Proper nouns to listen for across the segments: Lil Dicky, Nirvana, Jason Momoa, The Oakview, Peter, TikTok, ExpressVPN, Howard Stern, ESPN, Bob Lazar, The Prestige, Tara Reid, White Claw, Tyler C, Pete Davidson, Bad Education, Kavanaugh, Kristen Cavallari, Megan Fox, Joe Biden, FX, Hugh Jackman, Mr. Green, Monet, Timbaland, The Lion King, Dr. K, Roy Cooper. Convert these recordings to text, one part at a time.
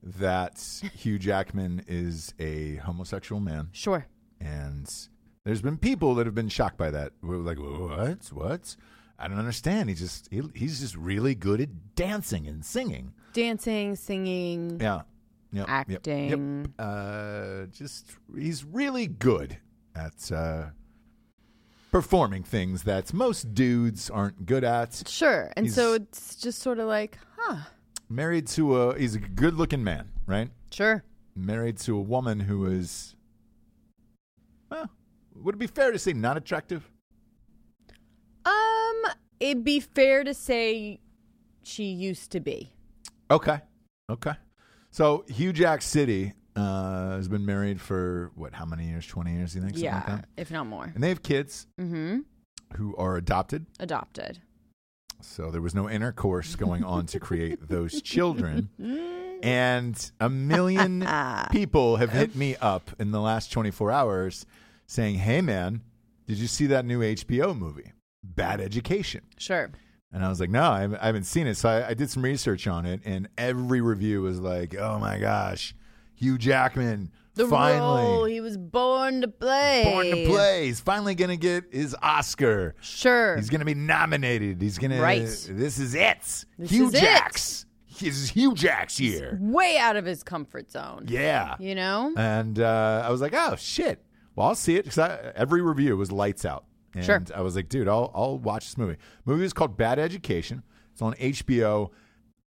That Hugh Jackman is a homosexual man. Sure. And there's been people that have been shocked by that. We're like, what? I don't understand. He's just really good at dancing and singing. Dancing, singing. Yeah. Yep. Acting. Yep. He's really good at performing things that most dudes aren't good at. Sure. And he's so it's just sort of like, huh. Married to a, he's a good-looking man, right? Sure. Married to a woman who is, well, would it be fair to say not attractive? It'd be fair to say she used to be. Okay. Okay. So Hugh Jack City has been married for, what, how many years? 20 years, you think? Something yeah, like that? If not more. And they have kids who are adopted. Adopted. So there was no intercourse going on to create those children. And a million people have hit me up in the last 24 hours saying, hey, man, did you see that new HBO movie, Bad Education? Sure. And I was like, no, I haven't seen it. So I did some research on it, and every review was like, oh, my gosh, Hugh Jackman, the finally. Role he was born to play. Born to play. He's finally going to get his Oscar. Sure. He's going to be nominated. He's going right. to. This is it. This Hugh is Jacks. It's Hugh Jack's here. He's way out of his comfort zone. Yeah. You know? And I was like, oh, shit. Well, I'll see it. Because every review was lights out. And sure. I was like, dude, I'll watch this movie. The movie is called Bad Education. It's on HBO.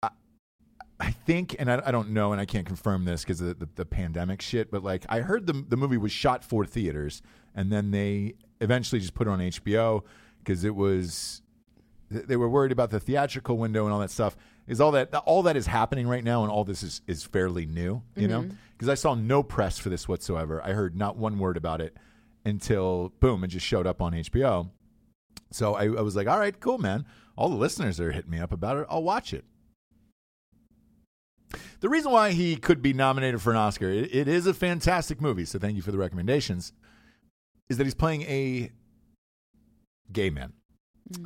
I think, and I don't know, and I can't confirm this because of the pandemic shit, but like I heard the movie was shot for theaters, and then they eventually just put it on HBO because it was they were worried about the theatrical window and all that stuff. Is all that is happening right now, and all this is fairly new, you know? Because I saw no press for this whatsoever. I heard not one word about it. Until, boom, it just showed up on HBO. So I was like, all right, cool, man. All the listeners are hitting me up about it. I'll watch it. The reason why he could be nominated for an Oscar, it is a fantastic movie, so thank you for the recommendations, is that he's playing a gay man.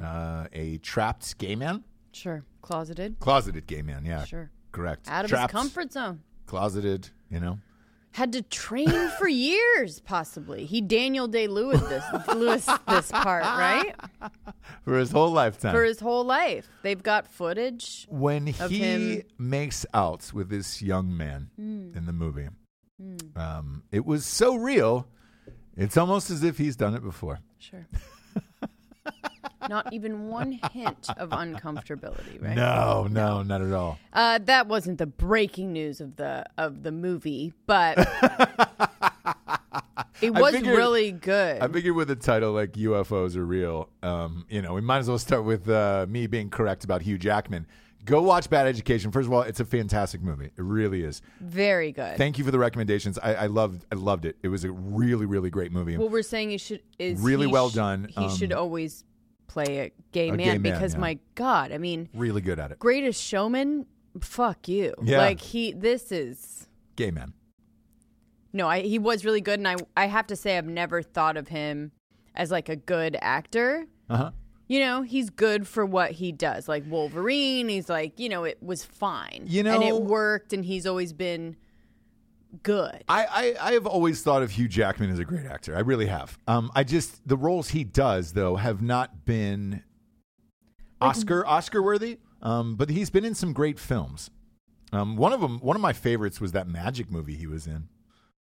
A trapped gay man? Sure. Closeted. Closeted gay man, yeah. Sure. Correct. Out of trapped, his comfort zone. Closeted, you know. Had to train for years, possibly. He Daniel Day-Lewis this part, right? For his whole lifetime. For his whole life. They've got footage of him. Makes out with this young man in the movie. It was so real, it's almost as if he's done it before. Sure. Not even one hint of uncomfortability, right? No, not at all. That wasn't the breaking news of the movie, but it was really good. I figured with a title like UFOs Are Real, we might as well start with me being correct about Hugh Jackman. Go watch Bad Education. First of all, it's a fantastic movie. It really is. Very good. Thank you for the recommendations. I loved it. It was a really, really great movie. What we're saying is really well done. He should always play a gay man because, yeah. My God, I mean, really good at it. Greatest Showman, fuck you. Yeah. This is gay man. No, he was really good, and I have to say I've never thought of him as like a good actor. Uh-huh. You know, he's good for what he does. Like Wolverine, he's like, you know, it was fine. You know, and it worked, and he's always been good. I have always thought of Hugh Jackman as a great actor. I really have. The roles he does, though, have not been Oscar worthy. But he's been in some great films. One of my favorites was that magic movie he was in,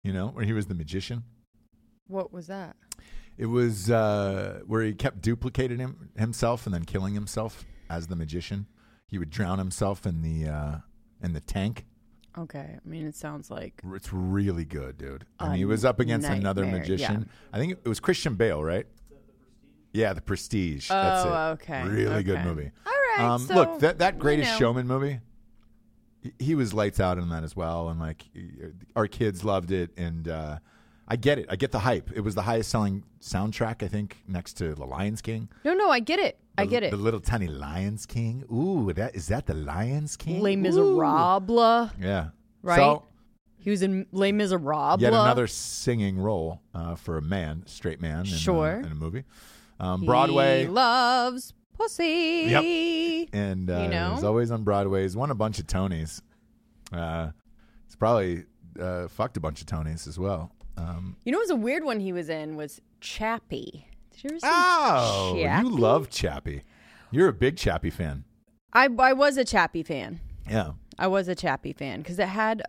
you know, where he was the magician. What was that? It was where he kept duplicating himself and then killing himself as the magician. He would drown himself in the tank. Okay. I mean, it sounds like... It's really good, dude. I mean, he was up against another magician. Yeah. I think it was Christian Bale, right? Is that The Prestige? Yeah, The Prestige. Oh, that's it. Okay. Really good movie. All right. So, look, that Greatest Showman movie, he was lights out in that as well. And, like, our kids loved it. And I get it. I get the hype. It was the highest-selling soundtrack, I think, next to The Lion King. No, I get it. The little tiny Lion's King. Ooh, is that the Lion's King? Les Miserables. Ooh. Yeah. Right? So, he was in Les Miserables. Yet another singing role for a man, straight man, sure. In a movie. Broadway. He loves pussy. Yep. And he was always on Broadway. He's won a bunch of Tonys. He's probably fucked a bunch of Tonys as well. It was a weird one he was in was Chappie. Did you ever see Chappie? You love Chappie. You're a big Chappie fan. I was a Chappie fan. Yeah. I was a Chappie fan because it had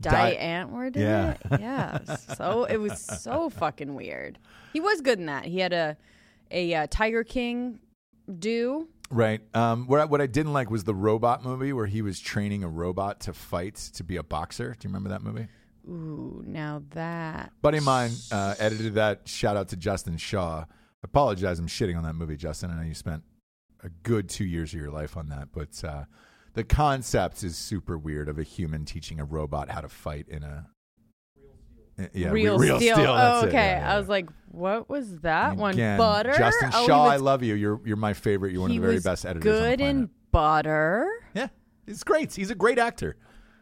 Diane did it? Yeah. So it was so fucking weird. He was good in that. He had a Tiger King do. Right. What I didn't like was the robot movie where he was training a robot to fight to be a boxer. Do you remember that movie? Ooh, now that. Buddy of mine edited that. Shout out to Justin Shaw. Apologize, I'm shitting on that movie, Justin. I know you spent a good 2 years of your life on that, but the concept is super weird of a human teaching a robot how to fight in a real steel. That's okay. Yeah. I was like, what was that one? Butter? Justin Shaw, I love you. You're my favorite. You're one of the very best editors. Good in Butter. Yeah, it's great. He's a great actor.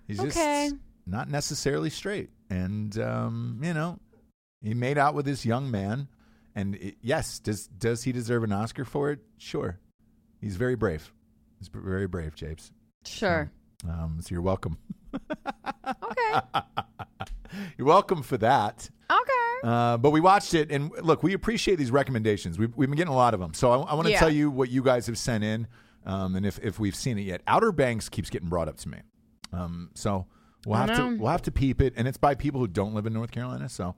He's just not necessarily straight, and he made out with this young man. And does he deserve an Oscar for it? Sure. He's very brave. He's very brave, Japes. Sure. So you're welcome. Okay. You're welcome for that. Okay. But we watched it, and look, we appreciate these recommendations. We've been getting a lot of them. So I want to tell you what you guys have sent in, and if we've seen it yet. Outer Banks keeps getting brought up to me. So we'll have to peep it, and it's by people who don't live in North Carolina. So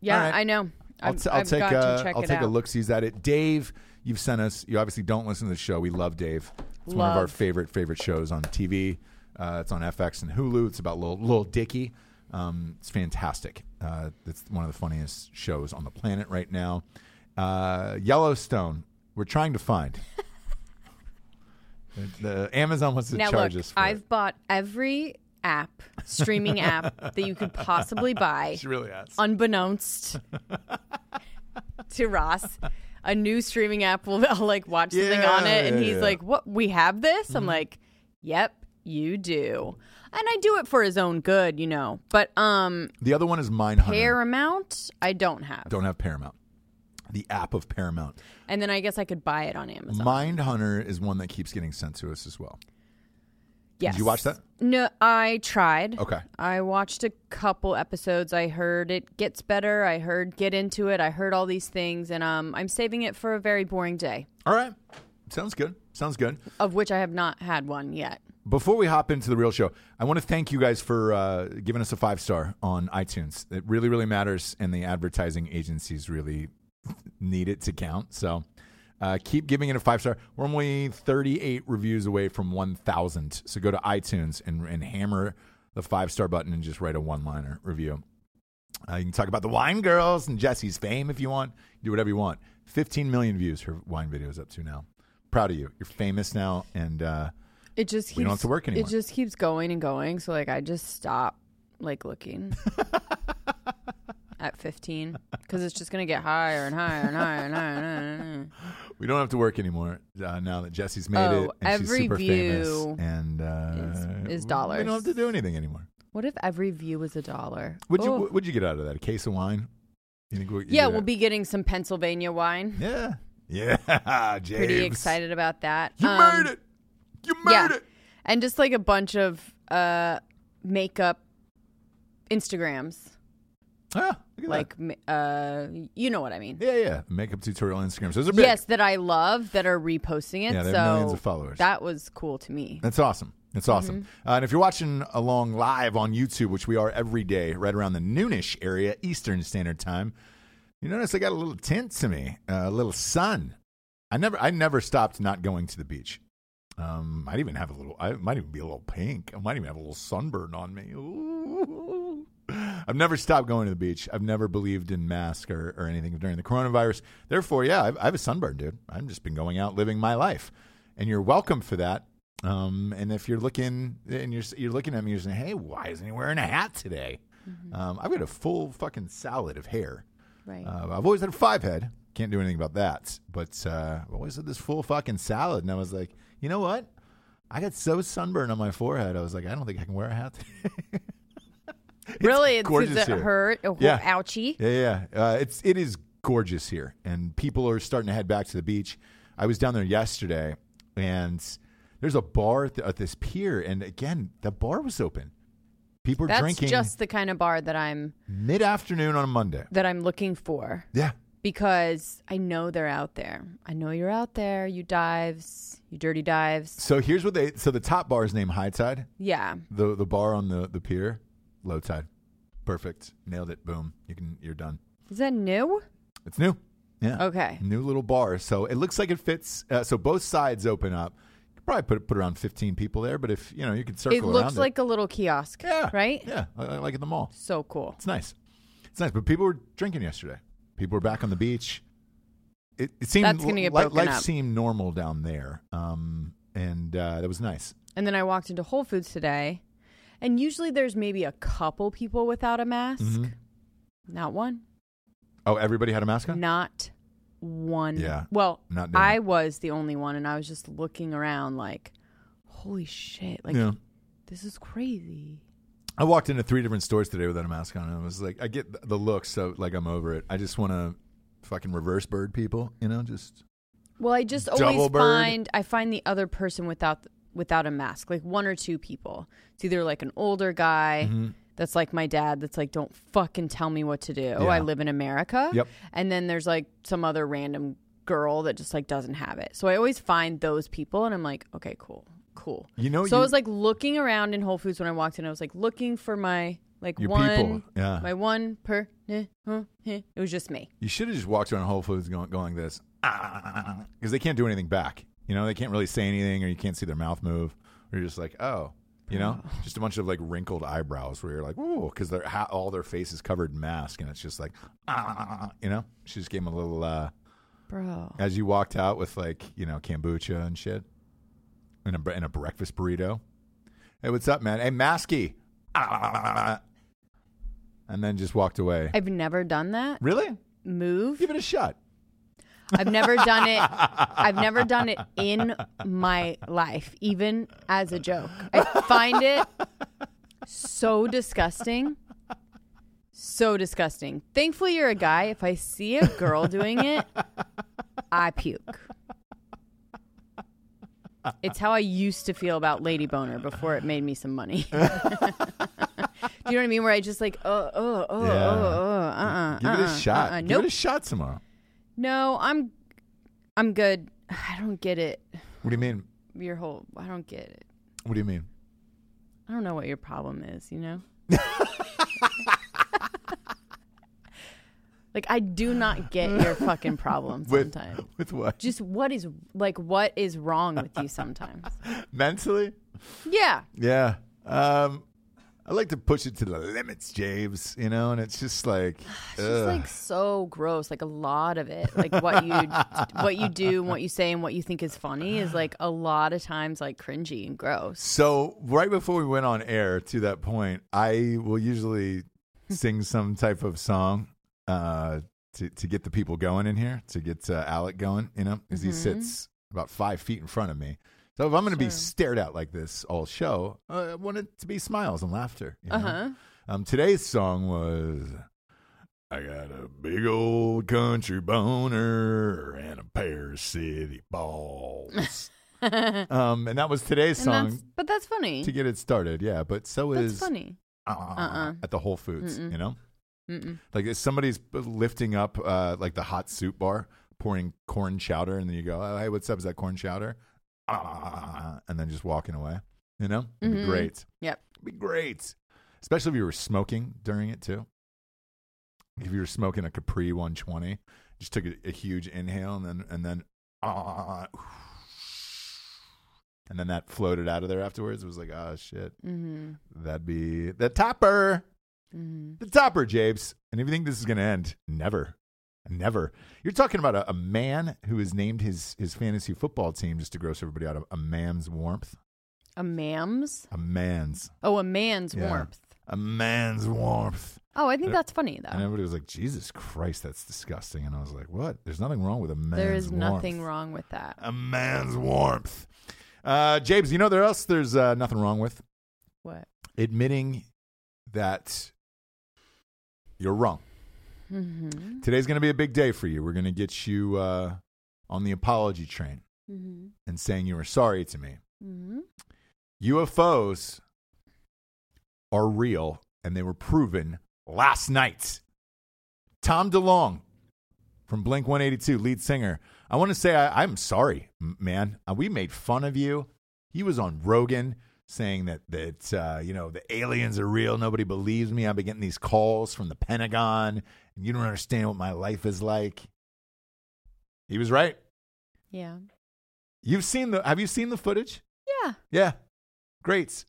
yeah, right. I know. I'll take a look. Sees at it. Dave, you've sent us. You obviously don't listen to the show. We love Dave. It's one of our favorite shows on TV. It's on FX and Hulu. It's about Lil Dicky. It's fantastic. It's one of the funniest shows on the planet right now. Yellowstone. We're trying to find. the Amazon wants to charge us for I've bought every streaming app that you could possibly buy. She really has. Unbeknownst to Ross, a new streaming app will watch something on it, and he's like, "What? We have this?" Mm-hmm. I'm like, "Yep, you do." And I do it for his own good, you know. But the other one is Mindhunter. Paramount, I don't have. Don't have Paramount. The app of Paramount. And then I guess I could buy it on Amazon. Mindhunter is one that keeps getting sent to us as well. Yes. Did you watch that? No, I tried. Okay. I watched a couple episodes. I heard it gets better. I heard get into it. I heard all these things, and I'm saving it for a very boring day. All right. Sounds good. Of which I have not had one yet. Before we hop into the real show, I want to thank you guys for giving us a 5-star on iTunes. It really, really matters, and the advertising agencies really need it to count. So keep giving it a 5-star. We're only 38 reviews away from 1,000. So go to iTunes and hammer the 5-star button and just write a one-liner review. You can talk about the Wine Girls and Jesse's fame if you want. Do whatever you want. 15 million views her wine video is up to now. Proud of you. You're famous now, and it just keeps, we don't have to work anymore. It just keeps going and going. So I just stop looking at 15 because it's just going to get higher and higher and higher and higher. We don't have to work anymore now that Jesse's made it, and every she's super famous, and is dollars. We don't have to do anything anymore. What if every view was a dollar? Would you get out of that? A case of wine? You think we'll be getting some Pennsylvania wine. Yeah. Yeah, James. Pretty excited about that. You made it. You made it. And just a bunch of makeup Instagrams. Ah, you know what I mean. Yeah. Makeup tutorial Instagrams. Those are big. Yes, that I love, that are reposting it. Yeah, they have millions of followers. That was cool to me. That's awesome. Mm-hmm. And if you're watching along live on YouTube, which we are every day, right around the noonish area, Eastern Standard Time, you notice I got a little tint to me, a little sun. I never stopped not going to the beach. I might even be a little pink. I might even have a little sunburn on me. Ooh. I've never stopped going to the beach. I've never believed in masks or anything during the coronavirus. Therefore, I have a sunburn, dude. I've just been going out living my life, and you're welcome for that. And if you're looking and you're looking at me, you're saying, "Hey, why isn't he wearing a hat today?" Mm-hmm. I've got a full fucking salad of hair. Right. I've always had a 5 head. Can't do anything about that. But I've always had this full fucking salad, and I was like, you know what? I got so sunburned on my forehead. I was like, I don't think I can wear a hat today. Really? Does it hurt? Oh, yeah. Ouchie. Yeah. It is gorgeous here, and people are starting to head back to the beach. I was down there yesterday, and there's a bar at this pier, and again, the bar was open. People are drinking. That's just the kind of bar that I'm... Mid-afternoon on a Monday. That I'm looking for. Yeah. Because I know they're out there. I know you're out there. You dives. You dirty dives. So the top bar is named High Tide. Yeah. The bar on the pier. Low Tide. Perfect. Nailed it. Boom. You're done. Is that new? It's new. Yeah. Okay. New little bar. So it looks like it fits. So both sides open up. You could probably put around 15 people there, but if, you could circle around it. It looks like a little kiosk. Yeah. Right? Yeah. Like in the mall. So cool. It's nice. It's nice. But people were drinking yesterday. People were back on the beach. It seemed life seemed normal down there. And that was nice. And then I walked into Whole Foods today, and usually there's maybe a couple people without a mask. Mm-hmm. Not one. Oh, everybody had a mask on? Not one. Yeah. Well, I was the only one, and I was just looking around like, holy shit. Like, yeah. This is crazy. I walked into 3 different stores today without a mask on, and I was like, I get the look, so like I'm over it. I just want to fucking reverse bird people, just... Well, I just always find the other person without a mask, like 1 or 2 people. It's either like an older guy mm-hmm. that's like my dad that's like, don't fucking tell me what to do. Yeah. I live in America. Yep. And then there's like some other random girl that just like doesn't have it. So I always find those people and I'm like, okay, cool. I was like looking around in Whole Foods when I walked in. I was like looking for my... Like your one, yeah. My one per, it was just me. You should have just walked around Whole Foods going this, because they can't do anything back. They can't really say anything, or you can't see their mouth move. Or you're just like, oh, just a bunch of like wrinkled eyebrows where you're like, ooh, because all their face is covered in mask, and it's just like, She just gave them a little, bro. As you walked out with like, kombucha and shit, and a breakfast burrito. Hey, what's up, man? Hey, Masky. And then just walked away. I've never done that. Really? Move. Give it a shot. I've never done it. I've never done it in my life, even as a joke. I find it so disgusting. So disgusting. Thankfully, you're a guy. If I see a girl doing it, I puke. It's how I used to feel about Lady Boner before it made me some money. Do you know what I mean? Where I just like, Give it a shot. Nope. Give it a shot tomorrow. No, I'm good. I don't get it. What do you mean? I don't get it. What do you mean? I don't know what your problem is, Like, I do not get your fucking problem sometimes. With what? Just what is wrong with you sometimes? Mentally? Yeah. Yeah. I like to push it to the limits, James, and it's just like... It's just like so gross, like a lot of it. Like what you do and what you say and what you think is funny is like a lot of times like cringy and gross. So right before we went on air to that point, I will usually sing some type of song. To get the people going in here, to get Alec going, because he sits about 5 feet in front of me. So if I'm going to be stared at like this all show, I want it to be smiles and laughter. Today's song was, I got a big old country boner and a pair of city balls. And that was today's song. But that's funny. To get it started, yeah. But that's funny. At the Whole Foods, Mm-mm. Like if somebody's lifting up like the hot soup bar, pouring corn chowder, and then you go, oh, hey, what's up? Is that corn chowder? And then just walking away, It'd be great. Yep. It'd be great. Especially if you were smoking during it too. If you were smoking a Capri 120, just took a huge inhale and then that floated out of there afterwards. It was like, oh, shit. Mm-hmm. That'd be the topper. Mm-hmm. The topper, James. And if you think this is going to end, never. You're talking about a man who has named his fantasy football team just to gross everybody out of a man's warmth. A mams? A man's. Oh, a man's warmth. A man's warmth. Oh, I think that's funny, though. And everybody was like, Jesus Christ, that's disgusting. And I was like, what? There's nothing wrong with a man's warmth. There is nothing wrong with that. A man's warmth. James, there else there's nothing wrong with? What? Admitting that... You're wrong. Mm-hmm. Today's going to be a big day for you. We're going to get you on the apology train and saying you were sorry to me. Mm-hmm. UFOs are real, and they were proven last night. Tom DeLonge from Blink-182, lead singer. I want to say I'm sorry, man. We made fun of you. He was on Rogan. saying that you know, the aliens are real. Nobody believes me. I've been getting these calls from the Pentagon, and you don't understand what my life is like. He was right. Yeah. Have you seen the footage? Yeah. Yeah. Great.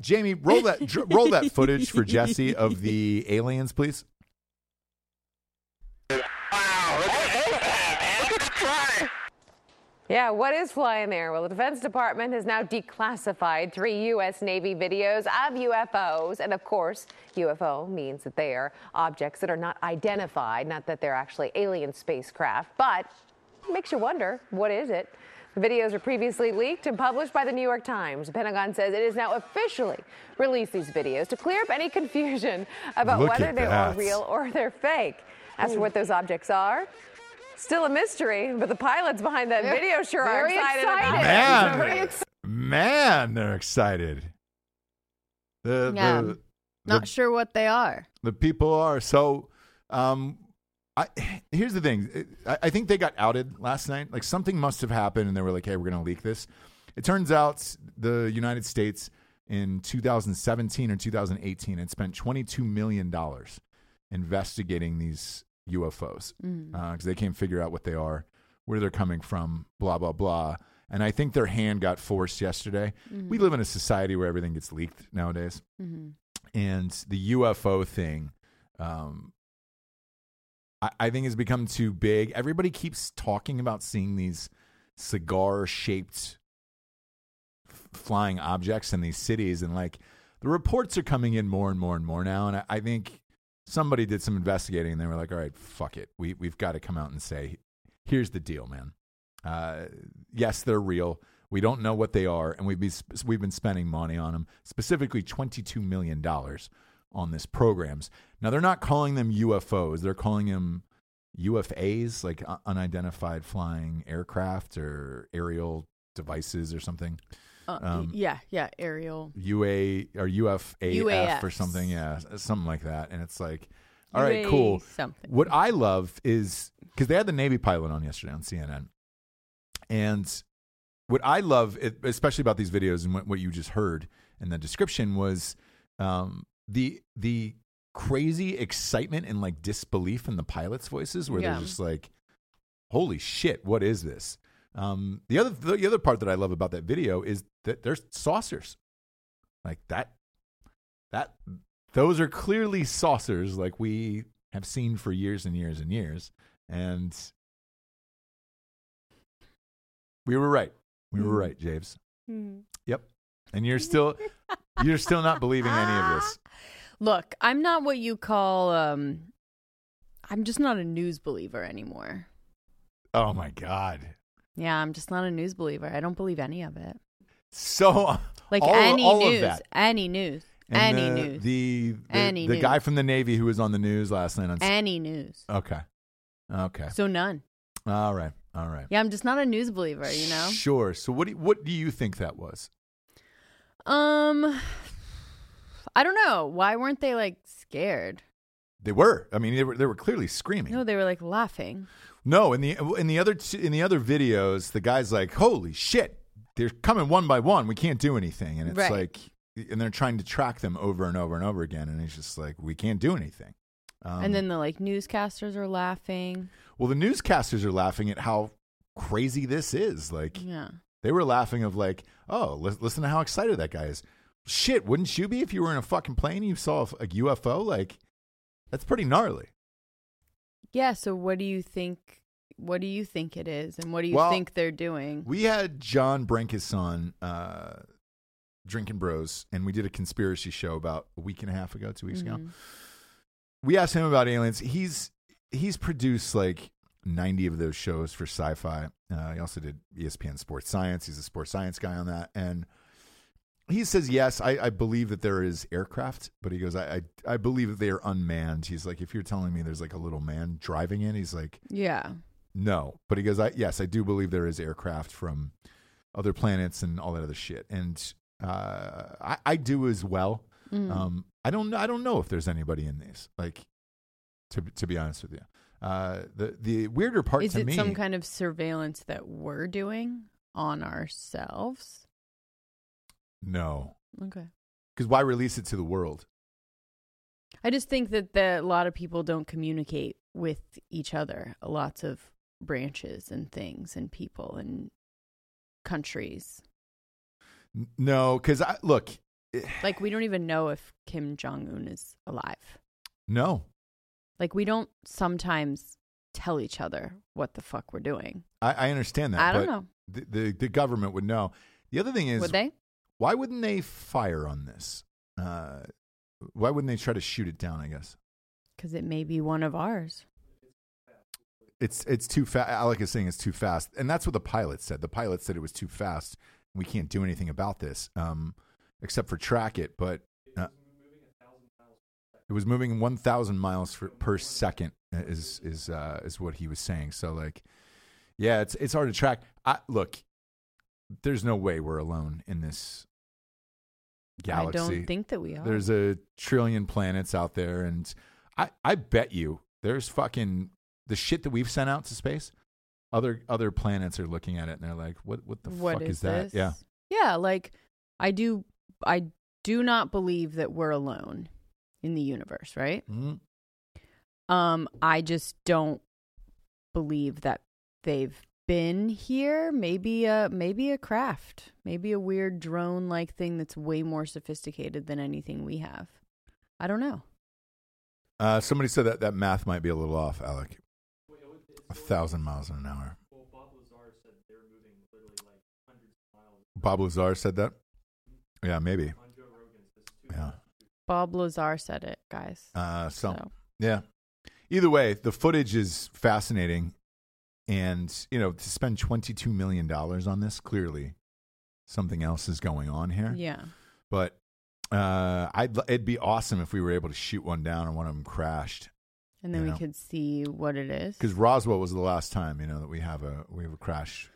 Jamie, roll that footage for Jesse of the aliens, please. Yeah, what is flying there? Well, the Defense Department has now declassified 3 U.S. Navy videos of UFOs. And, of course, UFO means that they are objects that are not identified, not that they're actually alien spacecraft. But it makes you wonder, what is it? The videos were previously leaked and published by the New York Times. The Pentagon says it has now officially released these videos to clear up any confusion about whether they are real or they're fake. As for what those objects are, still a mystery, but the pilots behind that video sure are excited. Man, they're excited. Not sure what they are. The people are. So here's the thing. I think they got outed last night. Like, something must have happened, and they were like, hey, we're going to leak this. It turns out the United States in 2017 or 2018 had spent $22 million investigating these UFOs because they can't figure out what they are, where they're coming from, blah, blah, blah. And I think their hand got forced yesterday. Mm-hmm. We live in a society where everything gets leaked nowadays. Mm-hmm. And the UFO thing, I think has become too big. Everybody keeps talking about seeing these cigar-shaped flying objects in these cities. And like, the reports are coming in more and more and more now. And I think somebody did some investigating, and they were like, all right, fuck it. We've got to come out and say, here's the deal, man. Yes, they're real. We don't know what they are, and we've been spending money on them, specifically $22 million on this programs. Now, they're not calling them UFOs. They're calling them UFAs, like unidentified flying aircraft or aerial devices or something. Aerial UA or UFAF or something, something like that. And it's like, all right, cool. Something. What I love is because they had the Navy pilot on yesterday on CNN, and what I love, especially about these videos and what you just heard in the description, was the crazy excitement and like disbelief in the pilots' voices, where they're just like, "Holy shit, what is this?" The other part that I love about that video is that there's saucers, like that those are clearly saucers, like we have seen for years and years and years, and we were right. James. Mm-hmm. Yep. And you're still not believing any of this. Look, I'm not what you call. I'm just not a news believer anymore. Oh my God. Yeah, I'm just not a news believer. I don't believe any of it. So, like any news. The guy from the Navy who was on the news last night on any news. Okay. So none. All right. Yeah, I'm just not a news believer. You know. Sure. So what do you think that was? I don't know. Why weren't they like scared? They were. I mean, they were clearly screaming. No, they were like laughing. No, in the other videos, the guy's like, "Holy shit, they're coming one by one. We can't do anything." And it's like, and they're trying to track them over and over and over again. And it's just like, we can't do anything. And then the like newscasters are laughing. Well, the newscasters are laughing at how crazy this is. Like, they were laughing of like, "Oh, listen to how excited that guy is." Shit, wouldn't you be if you were in a fucking plane and you saw a UFO? Like, that's pretty gnarly. Yeah, so what do you think it is, and what do you think they're doing? We had John Brenkis on Drinking Bros, and we did a conspiracy show about a week and a half ago, 2 weeks ago. We asked him about aliens. He's produced like 90 of those shows for Sci-Fi. He also did ESPN Sports Science. He's a sports science guy on that. And he says, yes, I believe that there is aircraft, but he goes, I believe that they are unmanned. He's like, if you're telling me there's like a little man driving it, he's like, no. But he goes, I do believe there is aircraft from other planets and all that other shit. And I do as well. I don't know if there's anybody in these, like, to be honest with you. The weirder part to me. Is it some kind of surveillance that we're doing on ourselves? No. Okay. Because why release it to the world? I just think that a lot of people don't communicate with each other. Lots of branches and things and people and countries. No, because look. Like, we don't even know if Kim Jong-un is alive. No. Like, we don't sometimes tell each other what the fuck we're doing. I understand that. I don't know. The government would know. The other thing is. Would they? Why wouldn't they fire on this? Why wouldn't they try to shoot it down, I guess? Because it may be one of ours. It's too fast. Alec is saying it's too fast. And that's what the pilot said. The pilot said it was too fast. We can't do anything about this except for track it. But it was moving 1,000 miles per second is what he was saying. So, like, yeah, it's hard to track. Look, there's no way we're alone in this galaxy. I don't think that we are. There's a trillion planets out there, and I bet you there's fucking the shit that we've sent out to space. Other planets are looking at it and they're like, what fuck is that? This? Yeah. Yeah, like I do not believe that we're alone in the universe, right? Mm-hmm. I just don't believe that they've been here. Maybe a craft, maybe a weird drone like thing that's way more sophisticated than anything we have. I don't know. Somebody said that math might be a little off, Alec. 1,000 miles an hour. Well, Bob Lazar said they're moving literally like hundreds of miles. Bob Lazar said that? Yeah, maybe. On Joe Rogan's, yeah. Bob Lazar said it, guys. Yeah. Either way, the footage is fascinating. And, you know, to spend $22 million on this, clearly something else is going on here. Yeah. But it'd be awesome if we were able to shoot one down and one of them crashed. And then we could see what it is. Because Roswell was the last time, you know, that we have a crash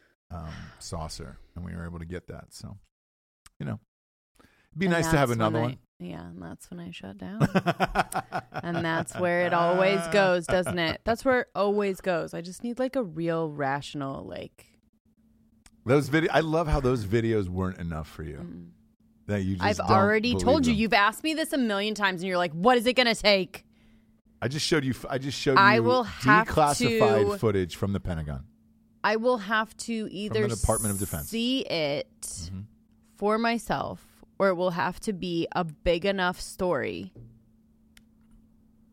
saucer. And we were able to get that. So, you know, it'd be nice to have another one. Yeah, and that's when I shut down. And that's where it always goes, doesn't it? That's where it always goes. I just need like a real rational, like. Those videos. I love how those videos weren't enough for you. Mm. That you just I've don't already told them. You. You've asked me this a million times and you're like, what is it going to take? I just showed you declassified footage from the Pentagon. I will have to either from the Department of Defense. See it mm-hmm. for myself. Or it will have to be a big enough story.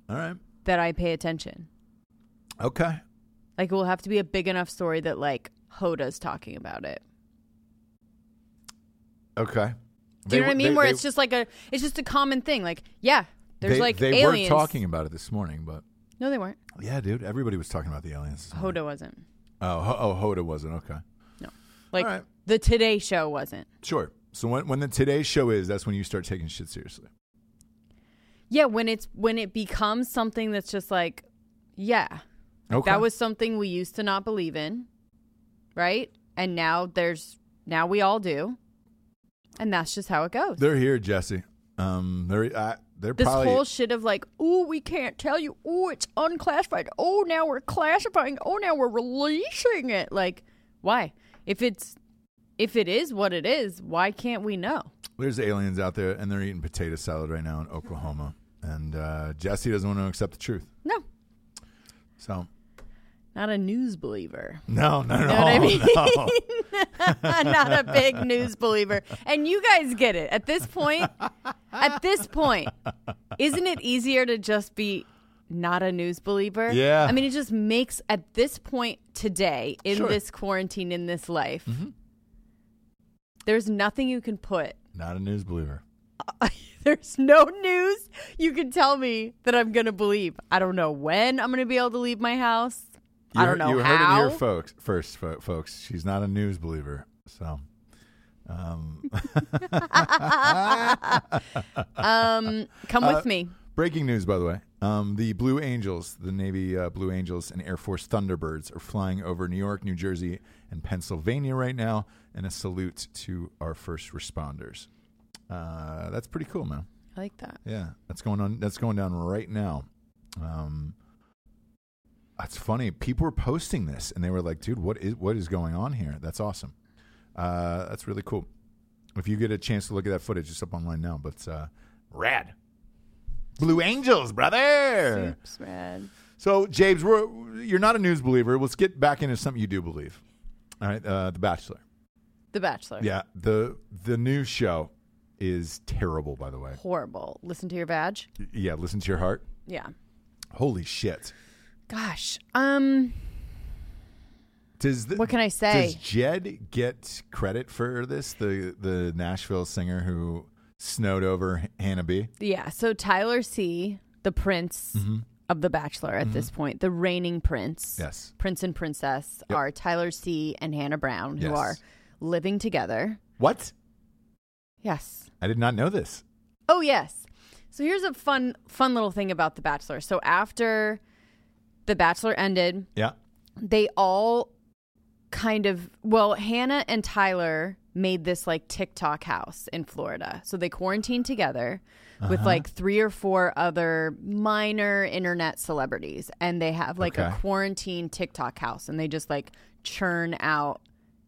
All right. That I pay attention. Okay. Like, it will have to be a big enough story that, like, Hoda's talking about it. Okay. Do you know what I mean? Where it's just like it's just a common thing. Like, yeah, there's like aliens. They weren't talking about it this morning, but. No, they weren't. Yeah, dude. Everybody was talking about the aliens. Hoda wasn't. Oh, Hoda wasn't. Okay. No. Like, right. The Today Show wasn't. Sure. So when the Today Show is, that's when you start taking shit seriously. Yeah, when it becomes something that's just like, yeah, okay. That was something we used to not believe in, right? And now we all do, and that's just how it goes. They're here, Jesse. They're this probably whole shit of like, oh, we can't tell you. Oh, it's unclassified. Oh, now we're classifying. Oh, now we're releasing it. Like, why? If it is what it is, why can't we know? There's aliens out there, and they're eating potato salad right now in Oklahoma. And Jesse doesn't want to accept the truth. No. So. Not a news believer. No, not at all. I mean? No. Not a big news believer. And you guys get it. At this point, isn't it easier to just be not a news believer? Yeah. I mean, it just makes, at this point today, in sure. this quarantine, in this life, mm-hmm. There's nothing you can put. Not a news believer. There's no news you can tell me that I'm going to believe. I don't know when I'm going to be able to leave my house. I don't know how. You heard it here folks. She's not a news believer. So. Come with me. Breaking news, by the way. The Blue Angels, the Navy Blue Angels and Air Force Thunderbirds are flying over New York, New Jersey, and Pennsylvania right now. And a salute to our first responders. That's pretty cool, man. I like that. Yeah, that's going on. That's going down right now. That's funny. People were posting this, and they were like, "Dude, what is going on here?" That's awesome. That's really cool. If you get a chance to look at that footage, it's up online now. But rad. Blue Angels, brother. Oops, rad. So, James, you're not a news believer. Let's get back into something you do believe. All right, The Bachelor. The Bachelor. Yeah, the new show is terrible, by the way. Horrible. Listen to your badge. Yeah, listen to your heart. Yeah. Holy shit. Gosh. What can I say? Does Jed get credit for this? The Nashville singer who snowed over Hannah B? Yeah. So Tyler C, the prince of The Bachelor at this point, the reigning prince. Yes. Prince and princess are Tyler C and Hannah Brown, who are living together. What? Yes. I did not know this. Oh, yes. So here's a fun little thing about The Bachelor. So after The Bachelor ended, they all... Hannah and Tyler made this like TikTok house in Florida. So they quarantined together with like 3 or 4 other minor internet celebrities. And they have like a quarantine TikTok house, and they just like churn out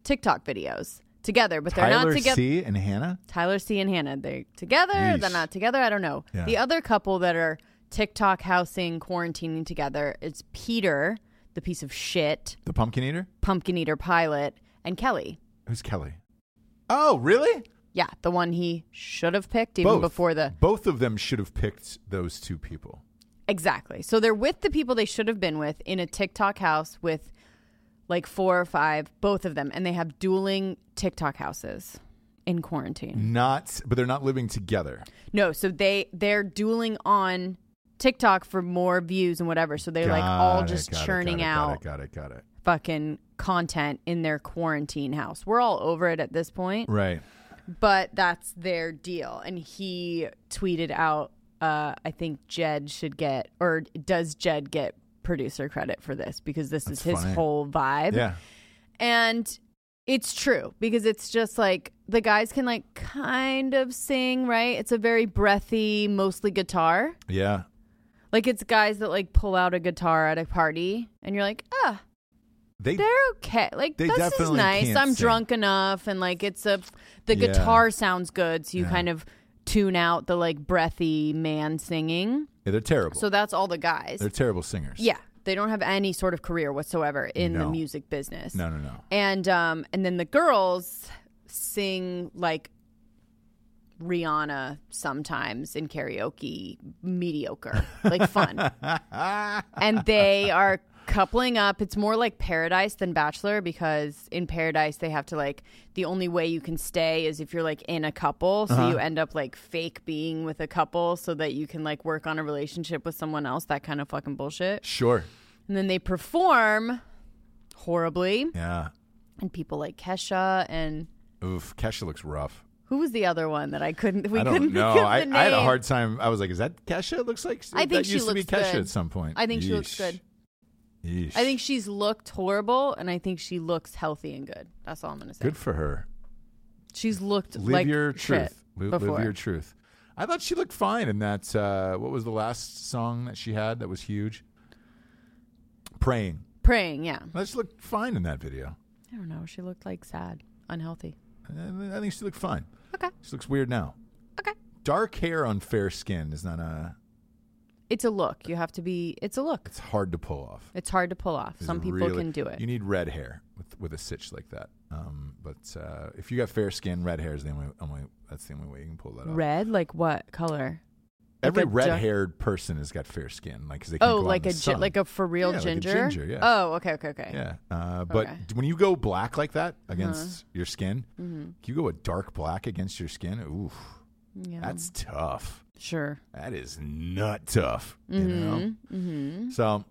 TikTok videos together, but they're not together. Tyler C and Hannah? Tyler C and Hannah. They're together. Yeesh. They're not together. I don't know. Yeah. The other couple that are TikTok housing, quarantining together, it's Peter, the piece of shit, the pumpkin eater pilot, and Kelly. Who's Kelly? Oh, really? Yeah, the one he should have picked even before the... Both of them should have picked those two people. Exactly. So they're with the people they should have been with in a TikTok house with like 4 or 5, both of them. And they have dueling TikTok houses in quarantine. But they're not living together. No, so they're dueling on TikTok for more views and whatever. So they're churning out fucking content in their quarantine house. We're all over it at this point. Right. But that's their deal. And he tweeted out, I think Jed should get, or does Jed get producer credit for this? Because that's his whole vibe. Yeah. And it's true, because it's just like the guys can like kind of sing, right? It's a very breathy, mostly guitar. Yeah. Like, it's guys that, like, pull out a guitar at a party, and you're like, they're okay. Like, this is nice. I'm drunk enough, and, like, it's the guitar sounds good, so you kind of tune out the, like, breathy man singing. Yeah, they're terrible. So that's all the guys. They're terrible singers. Yeah. They don't have any sort of career whatsoever in the music business. No. And then the girls sing, like, Rihanna sometimes in karaoke, mediocre, like fun. And they are coupling up. It's more like Paradise than Bachelor, because in Paradise they have to like, the only way you can stay is if you're like in a couple. So you end up like fake being with a couple so that you can like work on a relationship with someone else, that kind of fucking bullshit. Sure. And then they perform horribly. Yeah. And people like Kesha and... Oof, Kesha looks rough. Who was the other one that I couldn't think of the name? I had a hard time. I was like, is that Kesha? It looks like Kesha at some point. I think she looks good. Yeesh. I think she's looked horrible, and I think she looks healthy and good. That's all I'm going to say. Good for her. She's looked like your truth. Live your truth. I thought she looked fine in that, what was the last song that she had that was huge? Praying, yeah. She looked fine in that video. I don't know. She looked like sad, unhealthy. I think she looked fine. Okay. She looks weird now. Okay. Dark hair on fair skin is not a... It's a look. You have to be... It's a look. It's hard to pull off. Some people can do it. You need red hair with a sitch like that. But if you got fair skin, red hair is the only... That's the only way you can pull that off. Red? Like what color? Every red-haired person has got fair skin. Like, 'cause they can go like out in the sun. Like a for real ginger? Like a ginger, yeah. Oh, okay. Yeah. But when you go black like that against your skin, you go a dark black against your skin, oof, that's tough. Sure. That is nut tough, you know? Mm-hmm. So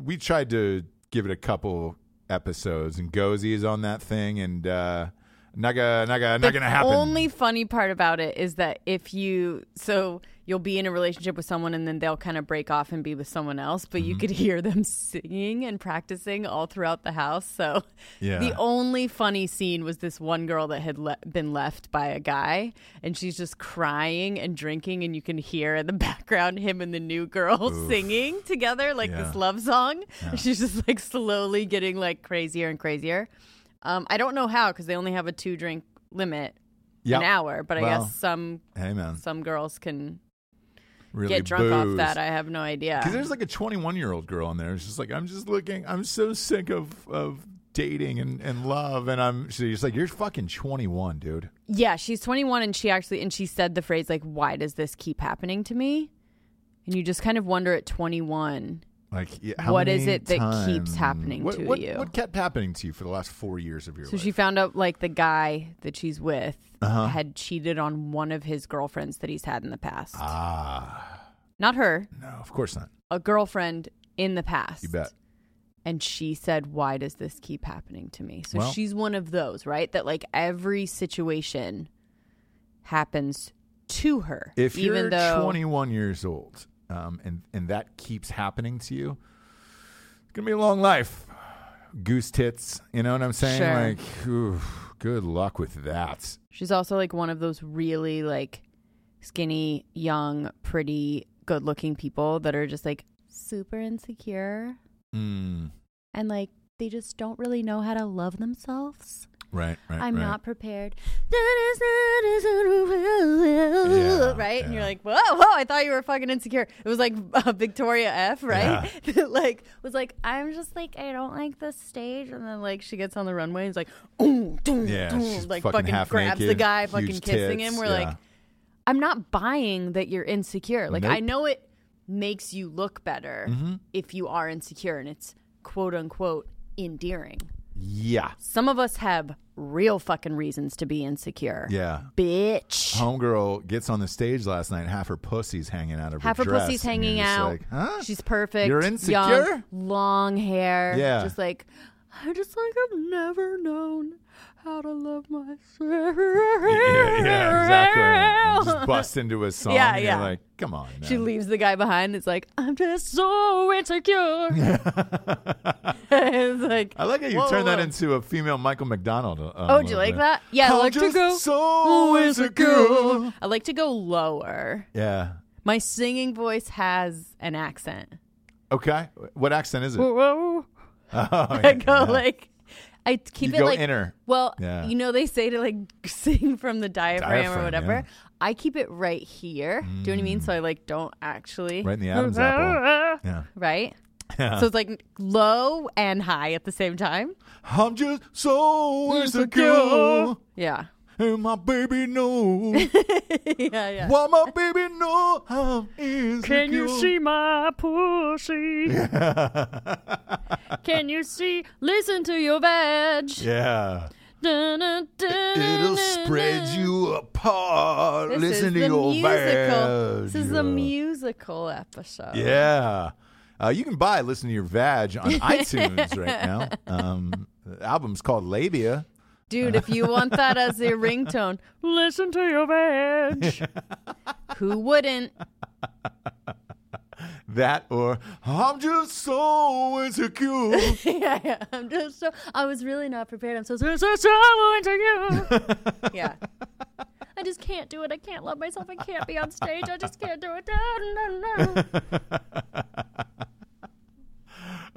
we tried to give it a couple episodes and gozies on that thing, and not gonna happen. The only funny part about it is that you'll be in a relationship with someone, and then they'll kind of break off and be with someone else, but you could hear them singing and practicing all throughout the house. So the only funny scene was this one girl that had been left by a guy, and she's just crying and drinking, and you can hear in the background him and the new girl singing together like this love song. Yeah. She's just like slowly getting like crazier and crazier. I don't know how, because they only have a 2-drink limit an hour. But I guess some girls can really get drunk off that. I have no idea. Because there's like a 21-year-old girl on there. She's just like, I'm so sick of dating and love, and she's like, you're fucking 21, dude. Yeah, she's 21, and she said the phrase like, why does this keep happening to me? And you just kind of wonder at 21, like, what is it that keeps happening to you? What kept happening to you for the last 4 years of your life? So she found out like the guy that she's with had cheated on one of his girlfriends that he's had in the past. Ah, not her. No, of course not. A girlfriend in the past. You bet. And she said, why does this keep happening to me? So she's one of those, right? That like every situation happens to her. If you're 21 years old and that keeps happening to you, it's going to be a long life. Goose tits. You know what I'm saying? Sure. Like, oof, good luck with that. She's also like one of those really like skinny, young, pretty, good looking people that are just like super insecure. Mm. And like they just don't really know how to love themselves. Right. I'm not prepared. Yeah, right? Yeah. And you're like, whoa, I thought you were fucking insecure. It was like Victoria F, right? Yeah. That like was like, I'm just like, I don't like this stage. And then like she gets on the runway and it's like, like fucking grabs naked, the guy, fucking kissing him. We're like, I'm not buying that you're insecure. Like, nope. I know it makes you look better if you are insecure, and it's quote unquote endearing. Yeah. Some of us have real fucking reasons to be insecure. Yeah. Bitch. Homegirl gets on the stage last night, half her pussy's hanging out of her dress. Like, huh? She's perfect. You're insecure? Young, long hair. Yeah. Just like, I just like I've never known how to love myself. Yeah, exactly. And just bust into a song. Yeah, yeah. You're like, come on. Now. She leaves the guy behind. It's like, I'm just so insecure. It's like, I like how you turn that into a female Michael McDonald. Oh, do you like that? Yeah, I like to go so insecure. I like to go lower. Yeah. My singing voice has an accent. Okay, what accent is it? Whoa. I keep it like inner. Well, you know they say to like sing from the diaphragm or whatever. Yeah. I keep it right here. Do you know what I mean? So I like don't actually right in the Adam's apple. Yeah. Right. Yeah. So it's like low and high at the same time. I'm just so insecure. Yeah. And my baby know. Yeah. Why my baby know I'm insecure. Can you see my pussy? Can you see? Listen to your veg. Yeah. It'll spread you apart. Listen to your veg. This is the musical episode. Yeah. You can buy Listen to Your Vag on iTunes right now. The album's called Labia. Dude, if you want that as a ringtone, listen to your veg. Who wouldn't? That or, I'm just so insecure. Yeah. I was really not prepared. I'm so insecure. Yeah. I just can't do it. I can't love myself. I can't be on stage. I just can't do it. No.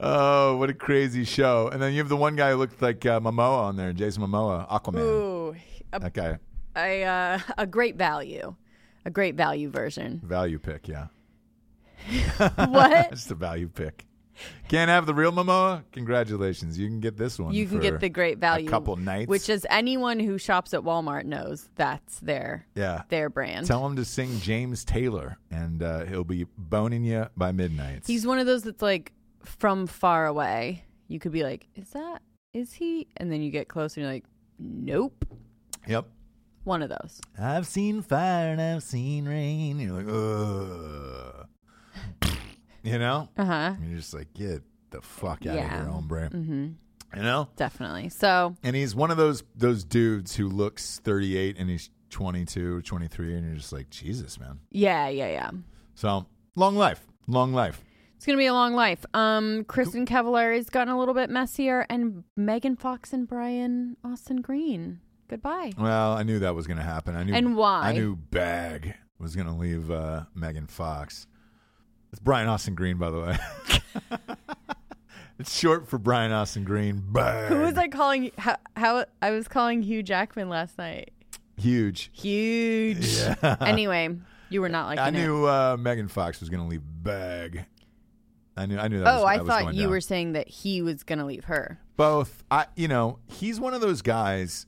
Oh, what a crazy show. And then you have the one guy who looked like Momoa on there, Jason Momoa, Aquaman. Ooh. That guy. A great value. A great value version. Value pick, yeah. What? It's the value pick. Can't have the real Momoa? Congratulations. You can get this one. You can get the great value. A couple nights. Which is anyone who shops at Walmart knows that's their brand. Tell him to sing James Taylor, and he'll be boning you by midnight. He's one of those that's like, from far away, you could be like, is he? And then you get close and you're like, nope. Yep. One of those. I've seen fire and I've seen rain. You're like, ugh. You know? Uh-huh. You're just like, get the fuck out of here, hombre. Mm-hmm. You know? Definitely. So. And he's one of those dudes who looks 38 and he's 22, 23, and you're just like, Jesus, man. Yeah. So, long life. It's going to be a long life. Kristen Cavallari's gotten a little bit messier, and Megan Fox and Brian Austin Green. Goodbye. Well, I knew that was going to happen. And why? I knew Bag was going to leave Megan Fox. It's Brian Austin Green, by the way. It's short for Brian Austin Green. Bag. Who was I calling? How I was calling Hugh Jackman last night. Huge. Yeah. Anyway, you were not like that. I knew Megan Fox was going to leave bag. I knew that. Oh, I thought you were saying that he was going to leave her. Both. He's one of those guys,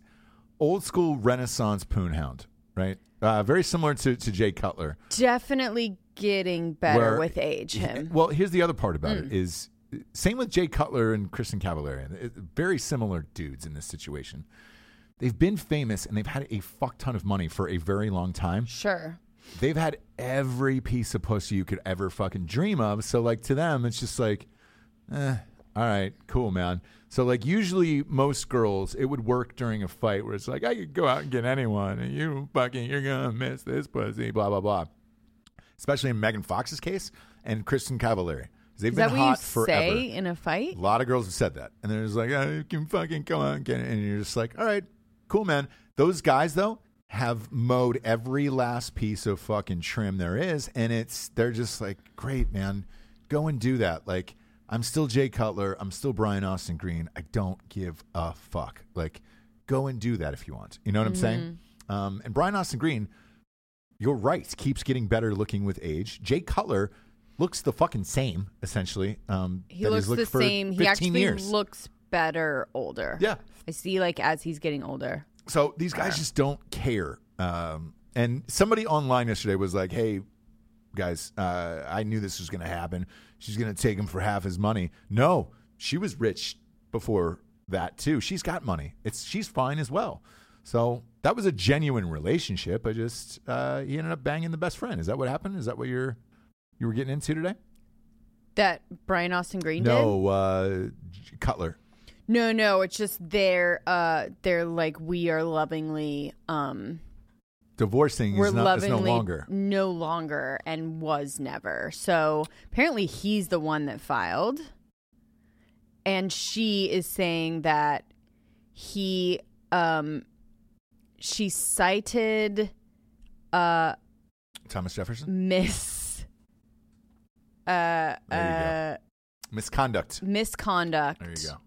old school Renaissance poonhound, right? Very similar to Jay Cutler. Definitely getting better with age. Him. Well, here's the other part about it is same with Jay Cutler and Kristen Cavallari. Very similar dudes in this situation. They've been famous and they've had a fuck ton of money for a very long time. Sure. They've had every piece of pussy you could ever fucking dream of. So, like, to them, it's just like, all right, cool, man. So, like, usually most girls, it would work during a fight where it's like, I could go out and get anyone, and you're going to miss this pussy, blah, blah, blah. Especially in Megan Fox's case and Kristen Cavallari. They've Is been that what hot you forever. Say in a fight? A lot of girls have said that. And they're just like, I can fucking go out and get it. And you're just like, all right, cool, man. Those guys, though, have mowed every last piece of fucking trim there is, and they're just like, great, man, go and do that. Like, I'm still Jay Cutler, I'm still Brian Austin Green, I don't give a fuck. Like, go and do that if you want. You know what I'm saying? And Brian Austin Green, you're right, keeps getting better looking with age. Jay Cutler looks the fucking same, essentially. He looks the same. He actually looks better older. Yeah, I see. Like, as he's getting older. So these guys just don't care. And somebody online yesterday was like, hey, guys, I knew this was going to happen. She's going to take him for half his money. No, she was rich before that, too. She's got money. She's fine as well. So that was a genuine relationship. I just he ended up banging the best friend. Is that what happened? Is that what you were getting into today? That Brian Austin Green did? No, Cutler. No, it's just they're like, we are lovingly divorcing. It's no longer and was never. So apparently he's the one that filed, and she is saying that he she cited Thomas Jefferson misconduct. There you go.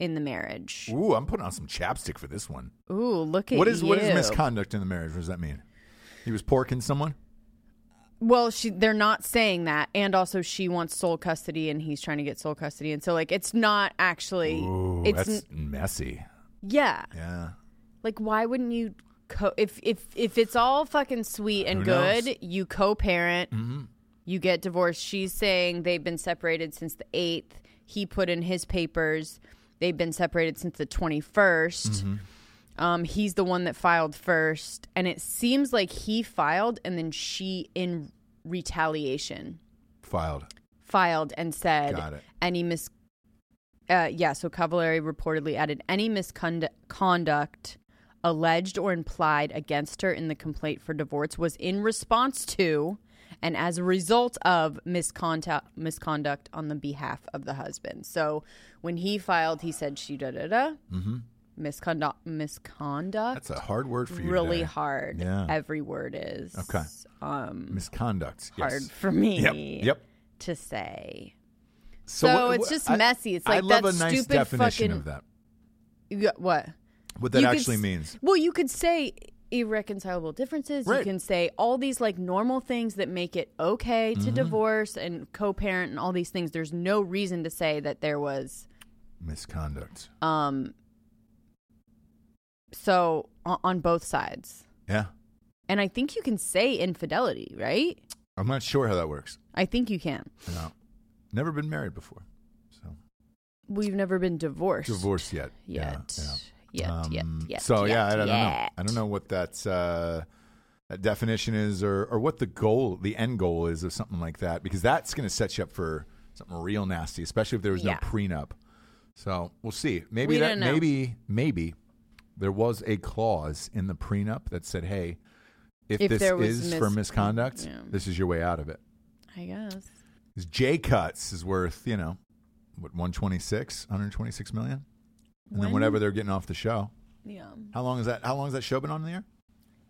In the marriage. Ooh, I'm putting on some chapstick for this one. Ooh, look at you. What is misconduct in the marriage? What does that mean? He was porking someone? Well, they're not saying that. And also she wants sole custody and he's trying to get sole custody. And so, like, it's not actually... Ooh, that's messy. Yeah. Yeah. Like, why wouldn't you... If it's all fucking sweet and good, you co-parent, you get divorced. She's saying they've been separated since the 8th. He put in his papers... They've been separated since the 21st. He's the one that filed first. And it seems like he filed and then she, in retaliation, Filed and said, got it. So Cavallari reportedly added, any misconduct alleged or implied against her in the complaint for divorce was in response to and as a result of misconduct on the behalf of the husband. So when he filed, he said she misconduct. That's a hard word for you. Really today. Hard. Yeah. Every word is. Okay. Misconduct. Yes. Hard for me. Yep. To say. So it's just messy. It's like I love that a nice stupid definition fucking, of that. What? What that actually means. Well, you could say. Irreconcilable differences. Right. You can say all these like normal things that make it okay to divorce and co-parent and all these things. There's no reason to say that there was misconduct. So on both sides. Yeah. And I think you can say infidelity, right? I'm not sure how that works. I think you can. No, never been married before, so we've never been divorced. Yet. Yeah. I don't know. I don't know what that definition is or what the end goal is of something like that, because that's going to set you up for something real nasty, especially if there was no prenup. So we'll see. Maybe there was a clause in the prenup that said, hey, if this is for misconduct, this is your way out of it. I guess. Jay Cuts is worth, what, $126 million? And then whenever they're getting off the show. Yeah. How long has that show been on the air? I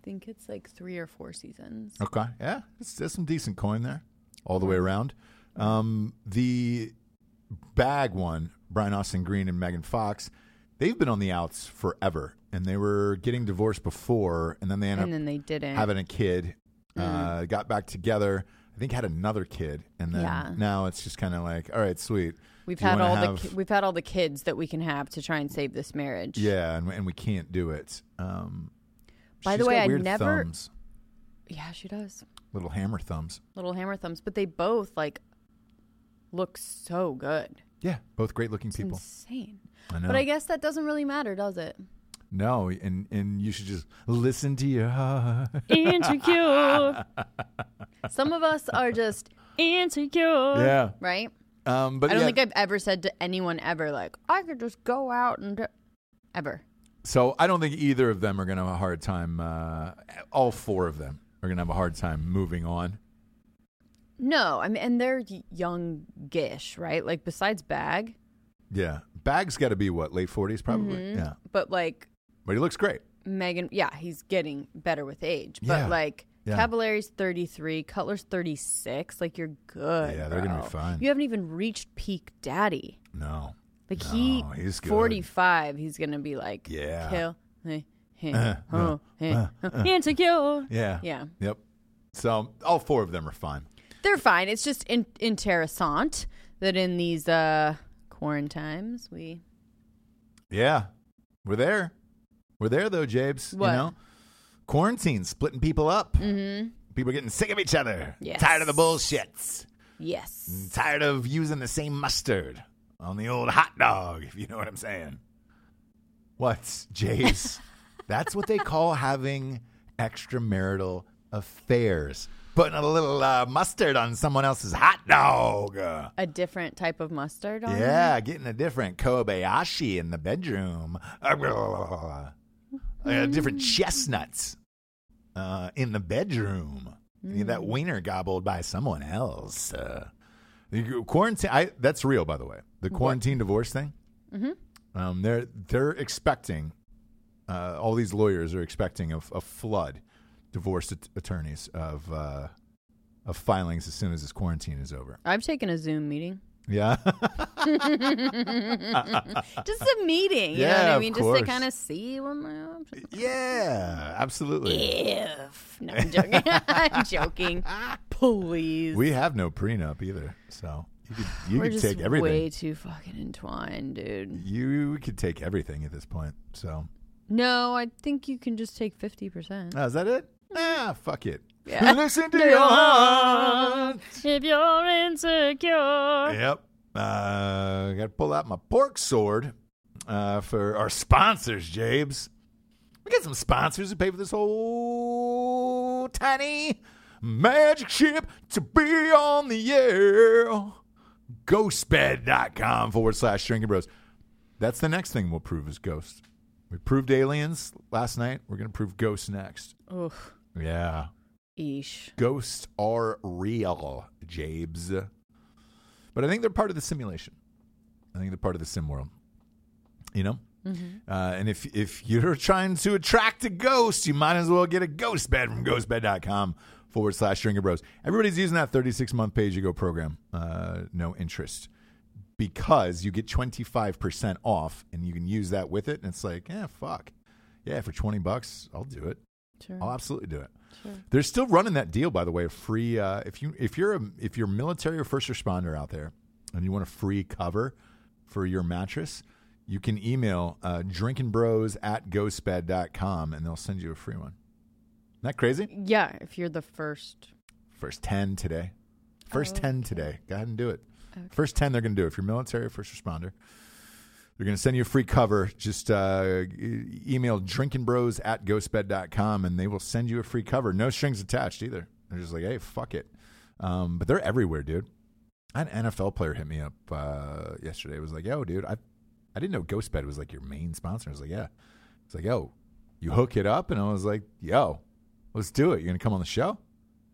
think it's like 3 or 4 seasons. Okay. Yeah. There's some decent coin there all the way around. The bag one, Brian Austin Green and Megan Fox, They've been on the outs forever, and they were getting divorced before, and then they ended up having a kid, got back together, I think had another kid, and then now it's just kind of like, all right, sweet. We've had all the kids that we can have to try and save this marriage. Yeah, and we can't do it. By the way, I never. Thumbs. Yeah, she does. Little hammer thumbs. Little hammer thumbs, but they both like look so good. Yeah, both great-looking people. Insane. I know. But I guess that doesn't really matter, does it? No, and you should just listen to your heart. Insecure. Some of us are just insecure. Yeah. Right? But I don't think I've ever said to anyone ever, like, I could just go out and... ever. So I don't think either of them are going to have a hard time. All four of them are going to have a hard time moving on. No, I mean, and they're youngish, right? Like, besides Bag. Yeah. Bag's got to be, what, late 40s probably? Mm-hmm. Yeah. But, like... But he looks great. Megan, yeah, he's getting better with age. But, Cavallari's 33, Cutler's 36. Like, you're good, yeah, they're going to be fine. You haven't even reached peak daddy. No. Like, he's 45. He's going to be like, kill me. Insecure. Yeah. Yeah. Yep. So, all four of them are fine. They're fine. It's just interessant that in these quarantine times we... Yeah. We're there. We're there, though, Jabes. What? You know? Quarantine, splitting people up. Mm-hmm. People are getting sick of each other. Yes. Tired of the bullshits. Yes. Tired of using the same mustard on the old hot dog, if you know what I'm saying. What, Jabes? That's what they call having extramarital affairs. Putting a little mustard on someone else's hot dog. A different type of mustard on it? Getting a different Kobayashi in the bedroom. Different chestnuts in the bedroom. You get that wiener gobbled by someone else. That's real, by the way. The quarantine divorce thing. Mm-hmm. They're expecting, all these lawyers are expecting a flood. Divorce attorneys of filings as soon as this quarantine is over. I've taken a Zoom meeting. Yeah. Just a meeting. You know what I mean? Just to kind of see what my options are. Yeah, absolutely. No, I'm joking. I'm joking. Please. We have no prenup either, so you could take everything. We're just way too fucking entwined, dude. You could take everything at this point, so. No, I think you can just take 50%. Oh, is that it? Ah, fuck it. Yeah. Listen to your heart. If you're insecure. Yep. I got to pull out my pork sword for our sponsors, Jabes. We got some sponsors who pay for this whole tiny magic ship to be on the air. Ghostbed.com/Shrinking Bros. That's the next thing we'll prove is ghosts. We proved aliens last night. We're going to prove ghosts next. Ugh. Yeah. Eesh. Ghosts are real, Jabes. But I think they're part of the simulation. I think they're part of the sim world. You know? Mm-hmm. And if you're trying to attract a ghost, you might as well get a ghost bed from ghostbed.com/Shrinking Bros. Everybody's using that 36-month pay-as-you-go program. No interest. Because you get 25% off and you can use that with it. And it's like, fuck. Yeah, for $20, I'll do it. Sure. I'll absolutely do it. Sure. They're still running that deal, by the way, free. If you're military or first responder out there and you want a free cover for your mattress, you can email drinkingbros@ghostbed.com and they'll send you a free one. Isn't that crazy? Yeah, if you're the first. First 10 today. First 10 today. Go ahead and do it. Okay. First 10 they're going to do. If you're military or first responder, they're going to send you a free cover. Just email drinkingbros@ghostbed.com, and they will send you a free cover. No strings attached either. They're just like, hey, fuck it. But they're everywhere, dude. An NFL player hit me up yesterday. It was like, yo, dude, I didn't know Ghostbed was like your main sponsor. I was like, yeah. It's like, yo, you hook it up? And I was like, yo, let's do it. You're going to come on the show?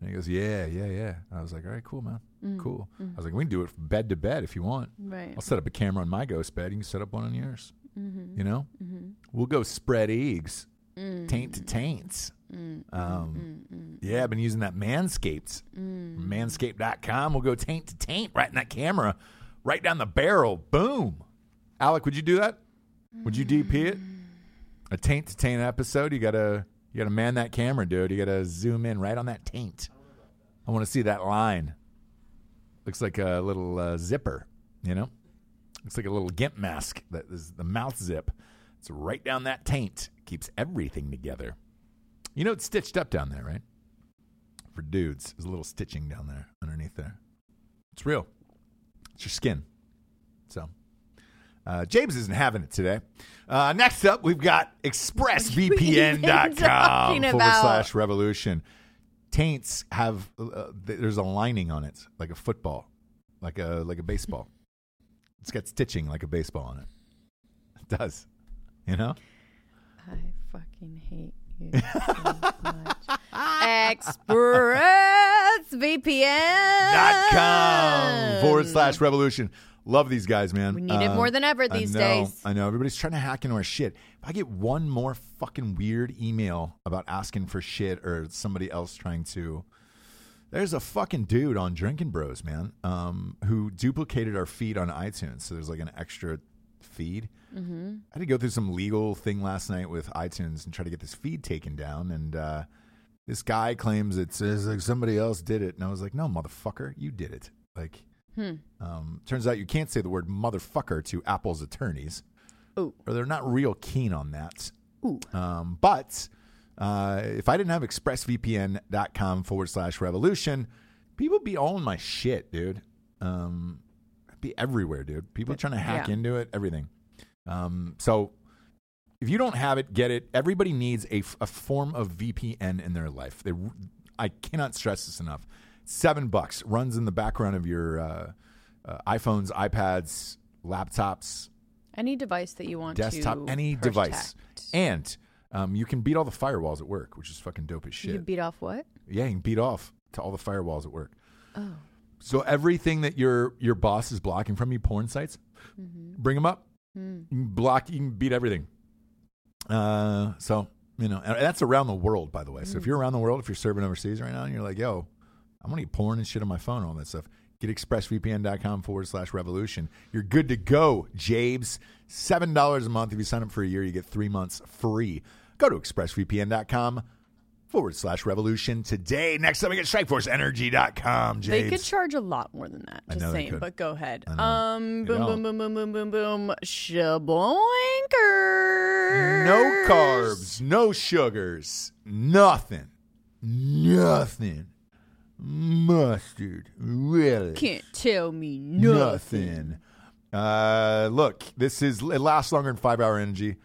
And he goes, yeah. I was like, all right, cool, man. Cool. Mm-hmm. I was like, we can do it from bed to bed if you want. Right. I'll set up a camera on my ghost bed. You can set up one on yours. Mm-hmm. You know? Mm-hmm. We'll go spread eggs. Mm-hmm. Taint to taints. Mm-hmm. Yeah, I've been using that Manscaped. Mm-hmm. Manscaped.com. We'll go taint to taint right in that camera. Right down the barrel. Boom. Alec, would you do that? Would you DP it? A taint to taint episode. You gotta man that camera, dude. You gotta zoom in right on that taint. I want to see that line. Looks like a little zipper, you know. Looks like a little gimp mask. That is the mouth zip. It's right down that taint. Keeps everything together. You know it's stitched up down there, right? For dudes, there's a little stitching down there underneath there. It's real. It's your skin. So. James isn't having it today. Next up, we've got expressvpn.com/revolution. Taints have there's a lining on it, like a football, like a baseball. It's got stitching like a baseball on it. It does, you know. I fucking hate you so much. expressvpn.com/revolution. Love these guys, man. We need it more than ever these days. I know. Everybody's trying to hack into our shit. If I get one more fucking weird email about asking for shit or somebody else trying to... There's a fucking dude on Drinking Bros, man, who duplicated our feed on iTunes. So there's like an extra feed. Mm-hmm. I had to go through some legal thing last night with iTunes and try to get this feed taken down. And this guy claims it's like somebody else did it. And I was like, no, motherfucker, you did it. Like... turns out you can't say the word motherfucker to Apple's attorneys. Ooh. Or they're not real keen on that. Ooh. But if I didn't have expressvpn.com/revolution, people would be all in my shit, dude. I'd be everywhere, dude. People trying to hack into it, everything. So if you don't have it, get it. Everybody needs a form of VPN in their life. I cannot stress this enough. $7 runs in the background of your iPhones, iPads, laptops, any device that you want, desktop, to any protect. Device, and you can beat all the firewalls at work, which is fucking dope as shit. You can beat off what? Yeah, you can beat off to all the firewalls at work. Oh, so everything that your boss is blocking from you, porn sites, mm-hmm. bring them up, mm. You can block, you can beat everything. So you know, and that's around the world, by the way. So if you're around the world, if you're serving overseas right now, and you're like, yo. I'm going to get porn and shit on my phone, all that stuff. Get expressvpn.com/revolution. You're good to go, Jabes. $7 a month. If you sign up for a year, you get 3 months free. Go to expressvpn.com/revolution today. Next time we get strikeforceenergy.com, Jabes. They could charge a lot more than that. Just saying, but go ahead. Boom. Shaboinkers. No carbs, no sugars, nothing. Mustard, really? Can't tell me nothing. Look, it lasts longer than 5-hour energy.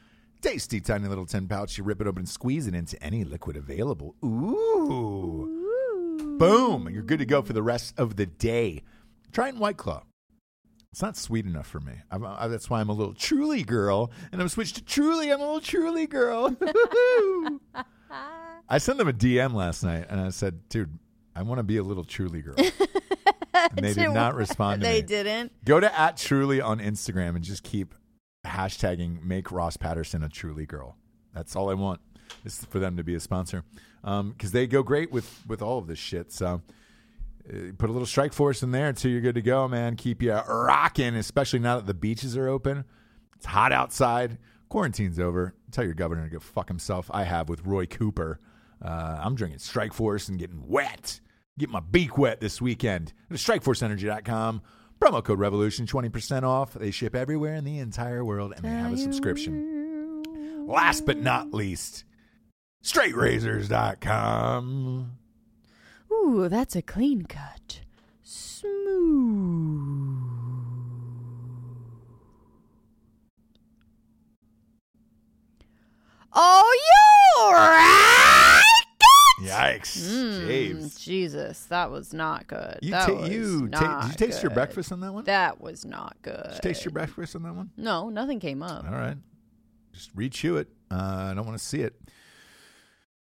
Tasty, tiny little 10-pouch. You rip it open and squeeze it into any liquid available. Ooh. Boom. You're good to go for the rest of the day. Try it in White Claw. It's not sweet enough for me. That's why I'm a little Truly girl, and I'm switched to Truly. I'm a little Truly girl. I sent them a DM last night, and I said, dude, I want to be a little Truly girl. And they did not respond to me. They didn't? Go to @Truly on Instagram and just keep hashtagging make Ross Patterson a Truly girl. That's all I want, is for them to be a sponsor. Because they go great with all of this shit. So put a little Strikeforce in there until you're good to go, man. Keep you rocking, especially now that the beaches are open. It's hot outside. Quarantine's over. Tell your governor to go fuck himself. I have with Roy Cooper. I'm drinking Strikeforce and getting wet. Get my beak wet this weekend. Go to StrikeforceEnergy.com. Promo code Revolution, 20% off. They ship everywhere in the entire world, and they have a subscription. Last but not least, StraightRazors.com. Ooh, that's a clean cut. Smooth. Oh, you're right. Yikes! Jesus, that was not good. Did you taste your breakfast on that one? That was not good. Did you taste your breakfast on that one? No, nothing came up. All right, just re-chew it. I don't want to see it.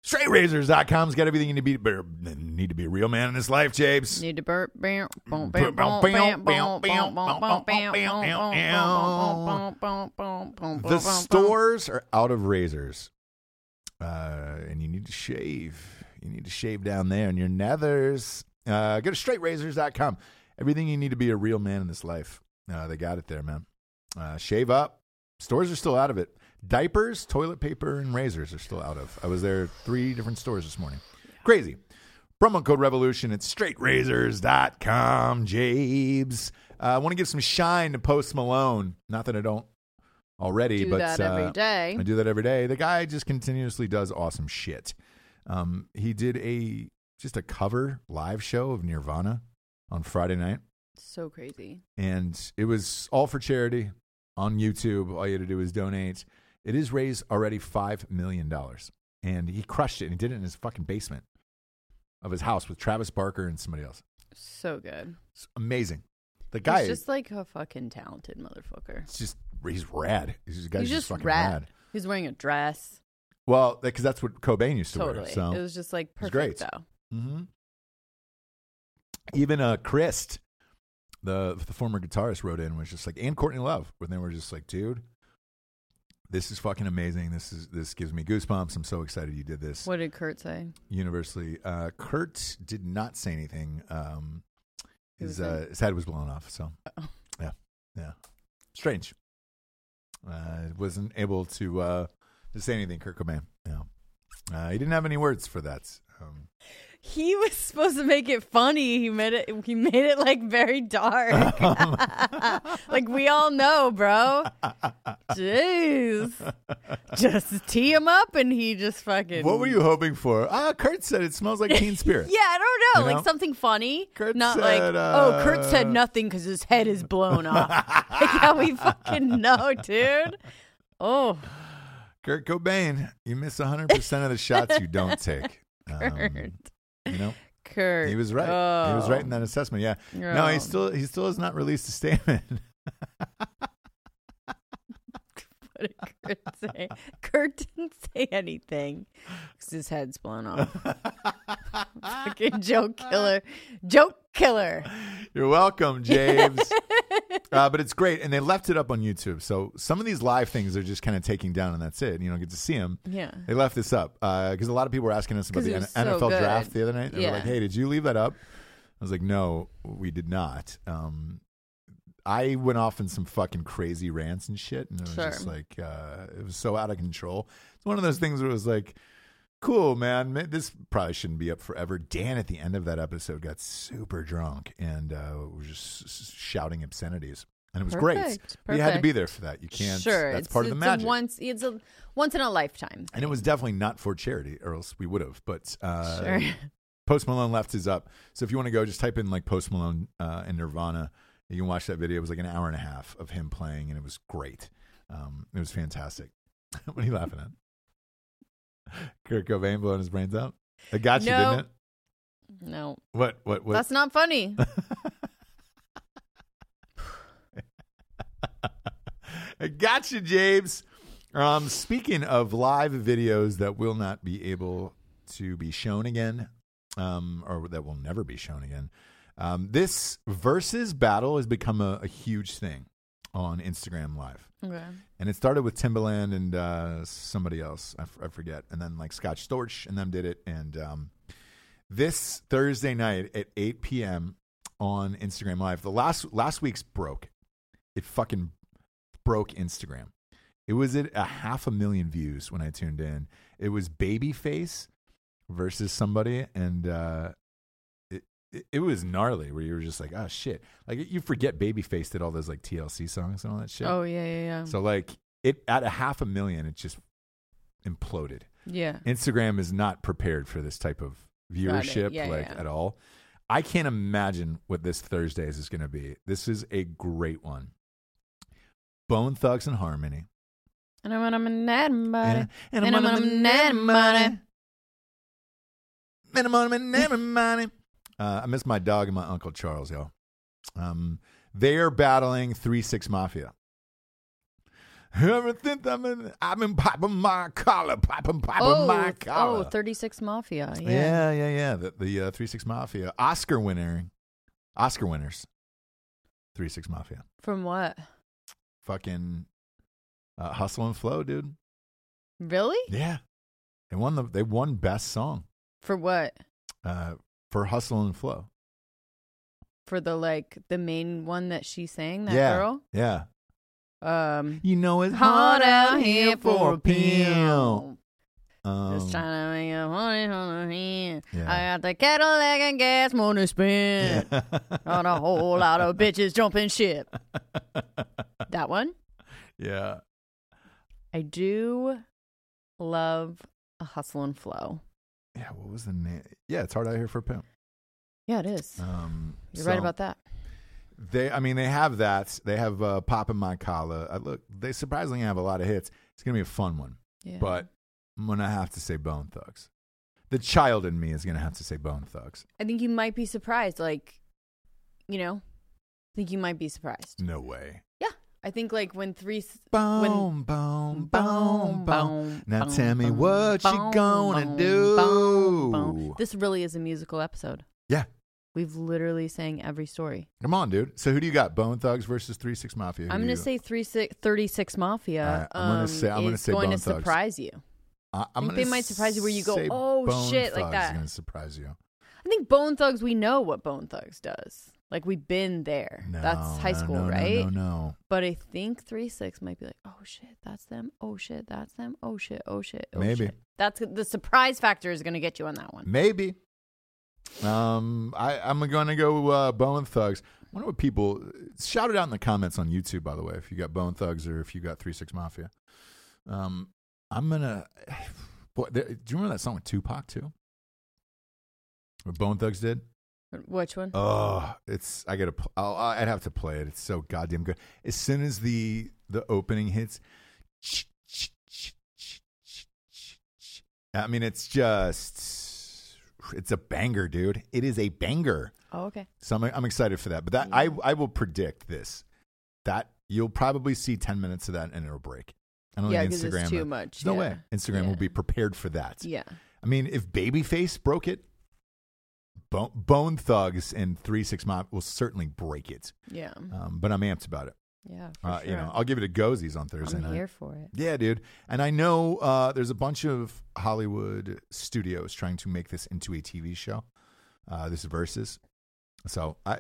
StraightRazors.com's got everything you need to be. Need to be a real man in this life, Jabes. Need to burp. The stores are out of razors. And you need to shave. You need to shave down there in your nethers. Go to straightrazors.com. Everything you need to be a real man in this life. They got it there, man. Shave up. Stores are still out of it. Diapers, toilet paper, and razors are still out of. I was there 3 different stores this morning. Crazy. Promo code Revolution at straightrazors.com, Jabes. I want to give some shine to Post Malone. Not that I don't already, but every day. I do that every day. The guy just continuously does awesome shit. He did just a cover live show of Nirvana on Friday night. So crazy. And it was all for charity on YouTube. All you had to do was donate. It has raised already $5 million. And he crushed it. And he did it in his fucking basement of his house with Travis Barker and somebody else. So good. It's amazing. The guy is just like a fucking talented motherfucker. It's just, he's rad. He's just fucking rad. He's wearing a dress. Well, because that's what Cobain used to wear. So it was just like perfect, great. Though. Mm-hmm. Even Chris, the former guitarist, wrote in, was just like, and Courtney Love, when they were just like, dude, this is fucking amazing. This gives me goosebumps. I'm so excited you did this. What did Kurt say? Universally, Kurt did not say anything. His head was blown off. So, uh-oh. yeah, strange. Wasn't able to say anything. Kurt Cobain. Yeah, he didn't have any words for that. He was supposed to make it funny. He made it like very dark. Like we all know, bro. Jeez. Just tee him up and he just fucking. What were you hoping for? Kurt said it smells like Teen Spirit. Yeah, I don't know. You like know? Something funny. Kurt not said, like, Kurt said nothing because his head is blown off. Like how we fucking know, dude. Oh. Kurt Cobain, you miss 100% of the shots you don't take. Kurt. Kurt. He was right. Oh. He was right in that assessment. Yeah. Girl. No, he still has not released a statement. What did Kurt say? Kurt didn't say anything because his head's blown off. Fucking joke killer. Joke killer. You're welcome, James. But it's great. And they left it up on YouTube. So some of these live things are just kind of taking down and that's it. You don't get to see them. Yeah. They left this up because a lot of people were asking us about the NFL draft the other night. They were like, hey, did you leave that up? I was like, no, we did not. I went off in some fucking crazy rants and shit. And it was just like, it was so out of control. It's one of those things where it was like, cool, man. This probably shouldn't be up forever. Dan, at the end of that episode, got super drunk and was just shouting obscenities, and it was great. But you had to be there for that. You can't. Sure, that's part of the magic. It's a once in a lifetime thing. And it was definitely not for charity, or else we would have. But Post Malone left his up. So if you want to go, just type in like Post Malone and Nirvana. You can watch that video. It was like an hour and a half of him playing, and it was great. It was fantastic. What are you laughing at? Kurt Cobain blowing his brains out. It got you, didn't it? No. What? That's not funny. It got you, James. Speaking of live videos that will not be able to be shown again, or that will never be shown again, this versus battle has become a huge thing on Instagram Live. Okay. And it started with Timbaland and somebody else. I forget. And then like Scott Storch and them did it. And this Thursday night at 8 p.m. on Instagram Live, the last week's broke. It fucking broke Instagram. It was at 500,000 views when I tuned in. It was Babyface versus somebody. And it was gnarly where you were just like, oh, shit. Like, you forget Babyface did all those, like, TLC songs and all that shit. Oh, yeah. So, like, it at 500,000, it just imploded. Yeah. Instagram is not prepared for this type of viewership, at all. I can't imagine what this Thursday's is going to be. This is a great one. Bone Thugs and Harmony. And I want them in that money. And I want them in that money. And I want them in that money. I miss my dog and my Uncle Charles, y'all. They are battling 3-6 Mafia. Ever since I've been popping my collar, my collar. Oh, 36 Mafia. Yeah. Yeah. The 3-6 Mafia. Oscar winners. 3-6 Mafia. From what? Fucking Hustle and Flow, dude. Really? Yeah. They won best song. For what? For Hustle and Flow. For the main one that she sang, that girl? Yeah. You know it's hot out here for a pimp. Just trying to make a money on the hand. Yeah. I got the kettle lagging gas money spent on a whole lot of bitches jumping ship. That one? Yeah. I do love a hustle and flow. Yeah, what was the name? Yeah, it's hard out here for a pimp. Yeah, it is. You're right about that. They have that. They have Poppin' My Collar. Look, they surprisingly have a lot of hits. It's going to be a fun one. Yeah. But I'm going to have to say Bone Thugs. The child in me is going to have to say Bone Thugs. I think you might be surprised. No way. Yeah. I think when three... Boom, boom, boom, boom. Now tell me what you gonna do. This really is a musical episode. Yeah. We've literally sang every story. Come on, dude. So who do you got? Bone Thugs versus 36 Mafia. I'm going to say 36 Mafia. All right. I'm going to say Bone Thugs. It's going to surprise you. I think they might surprise you where you go, oh, shit, like that. Bone Thugs is going to surprise you. I think Bone Thugs, we know what Bone Thugs does. We've been there. No, that's high school, right? No. But I think 36 might be like, oh, shit, that's them. Oh, shit, that's them. Oh, shit, oh, shit, oh, maybe. Shit. That's the surprise factor is going to get you on that one. Maybe. I'm going to go Bone Thugs. I wonder what people... Shout it out in the comments on YouTube, by the way, if you got Bone Thugs or if you got 36 Mafia. I'm going to... Do you remember that song with Tupac, too? What Bone Thugs did? Which one? Oh, it's... I'd have to play it. It's so goddamn good. As soon as the opening hits... it's just... It's a banger, dude. It is a banger. Oh, okay. So I'm excited for that. But that I will predict this. That you'll probably see 10 minutes of that and it'll break. I don't think Instagram. It's too much. No way. Instagram will be prepared for that. Yeah. If Babyface broke it, Bone Thugs and 36 Mafia will certainly break it. Yeah. But I'm amped about it. Yeah, for sure. I'll give it a Gozies on Thursday night. I'm here for it. Yeah, dude. And I know there's a bunch of Hollywood studios trying to make this into a TV show. This is Versus. So I...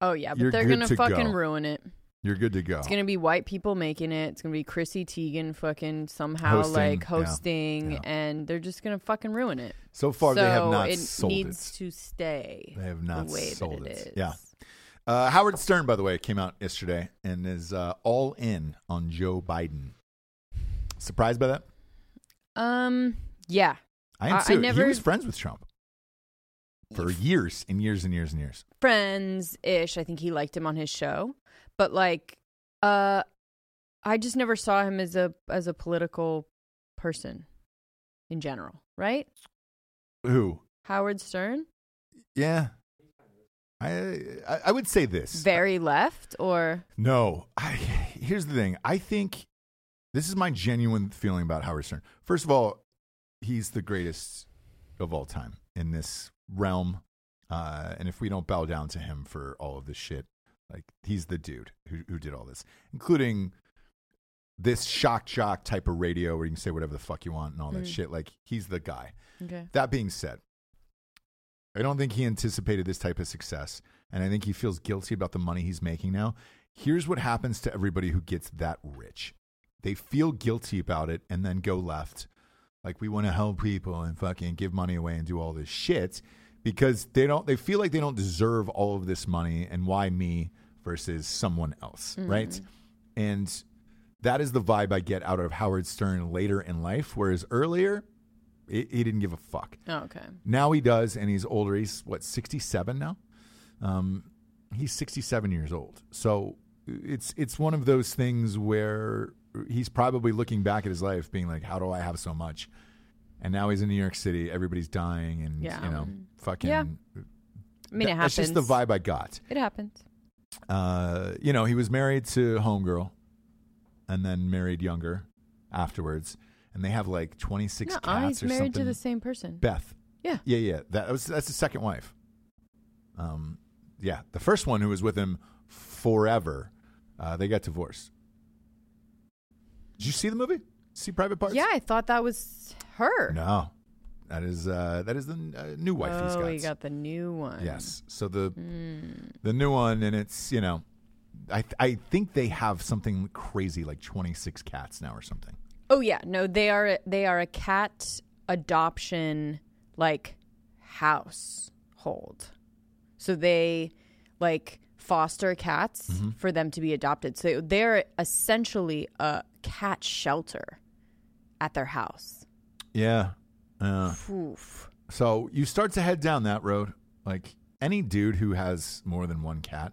Oh, yeah. But they're going to fucking ruin it. You're good to go. It's going to be white people making it. It's going to be Chrissy Teigen fucking somehow hosting. Yeah. And they're just going to fucking ruin it. So far, they have not sold it. It needs to stay. They have not sold it. Yeah. Howard Stern, by the way, came out yesterday and is all in on Joe Biden. Surprised by that? Yeah. I am too. He was friends with Trump for years and years and years and years. Friends-ish. I think he liked him on his show. But I just never saw him as a political person in general, right? Who? Howard Stern? Yeah. I would say this. Very left or? No. Here's the thing. I think this is my genuine feeling about Howard Stern. First of all, he's the greatest of all time in this realm. And if we don't bow down to him for all of this shit, he's the dude who did all this, including this shock jock type of radio where you can say whatever the fuck you want and all that shit. He's the guy. Okay. That being said, I don't think he anticipated this type of success, and I think he feels guilty about the money he's making now. Here's what happens to everybody who gets that rich. They feel guilty about it and then go left. We want to help people and fucking give money away and do all this shit because they feel like they don't deserve all of this money, and why me versus someone else, right? And that is the vibe I get out of Howard Stern later in life, whereas earlier... He didn't give a fuck. Oh, okay. Now he does, and he's older. He's, 67 now? He's 67 years old. So it's one of those things where he's probably looking back at his life being like, how do I have so much? And now he's in New York City. Everybody's dying and, fucking. Yeah. It happens. That's just the vibe I got. It happens. He was married to Homegirl and then married younger afterwards. And they have 26 cats or something. He's married to the same person. Beth. Yeah. Yeah, yeah. That's his second wife. Yeah. The first one who was with him forever, they got divorced. Did you see the movie? See Private Parts? Yeah, I thought that was her. No. That is the new wife he's got. Oh, he got the new one. Yes. So the new one, and it's, I think they have something crazy like 26 cats now or something. Oh yeah, no, they are a cat adoption like household. So they like foster cats mm-hmm. for them to be adopted. So they're essentially a cat shelter at their house. Yeah. Oof. So you start to head down that road. Like any dude who has more than one cat,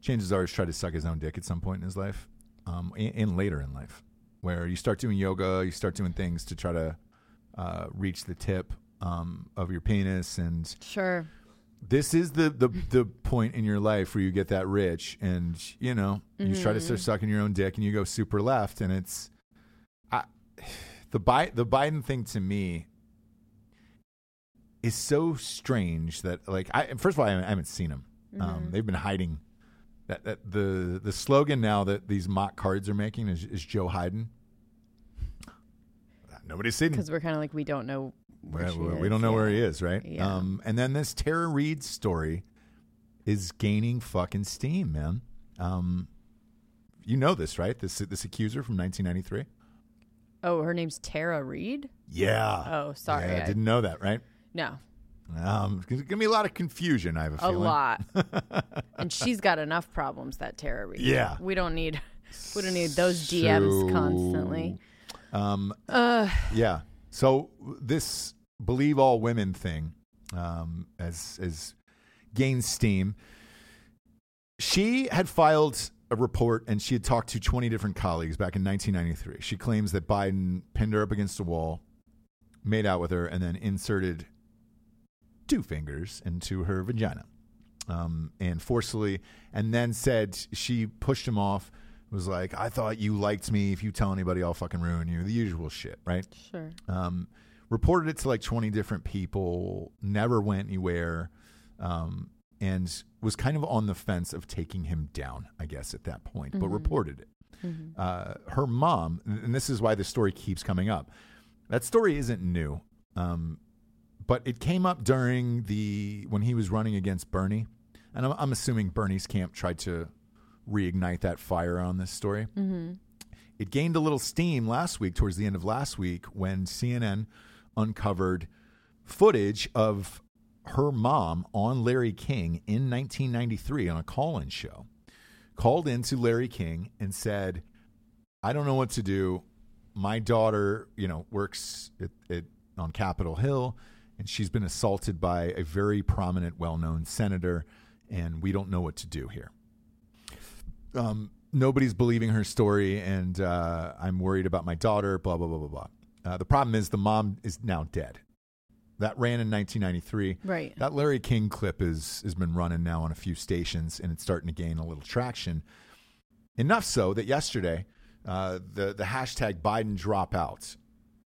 chances are he's tried to suck his own dick at some point in his life, and later in life, where you start doing yoga, you start doing things to try to reach the tip of your penis, and sure. This is the point in your life where you get that rich and, you know, you try to start sucking your own dick and you go super left. And it's the Biden thing to me is so strange that, like, first of all, I haven't seen him. They've been hiding that the slogan now that these mock cards are making is Joe Hyden. Nobody's seen him. Because we're kind of like, we don't know. We don't know where he is, right? Yeah. And then this Tara Reid story is gaining fucking steam, man. You know this, right? This accuser from 1993. Oh, her name's Tara Reid? Yeah. Oh, sorry. Yeah, I didn't know that, right? No. There's going to be a lot of confusion, I have a feeling. A lot. And she's got enough problems, that Tara Reid. Yeah. We don't need those DMs constantly. Yeah. So this believe all women thing has gained steam. She had filed a report and she had talked to 20 different colleagues back in 1993. She claims that Biden pinned her up against a wall, made out with her, and then inserted 2 fingers into her vagina and forcefully, and then said she pushed him off. Was like, I thought you liked me. If you tell anybody, I'll fucking ruin you. The usual shit, right? Sure. Reported it to like 20 different people, never went anywhere, and was kind of on the fence of taking him down, I guess, at that point, but reported it. Mm-hmm. Her mom, and this is why the story keeps coming up. That story isn't new, but it came up during when he was running against Bernie. And I'm assuming Bernie's camp tried to reignite that fire on this story. Mm-hmm. It gained a little steam last week, towards the end of last week, when CNN uncovered footage of her mom on Larry King in 1993 on a call-in show. Called into Larry King and said, I don't know what to do. My daughter, works on Capitol Hill, and she's been assaulted by a very prominent, well-known senator, and we don't know what to do here. Nobody's believing her story, and I'm worried about my daughter, blah, blah, blah, blah, blah. The problem is the mom is now dead. That ran in 1993. Right. That Larry King clip has been running now on a few stations, and it's starting to gain a little traction. Enough so that yesterday, the hashtag Biden dropout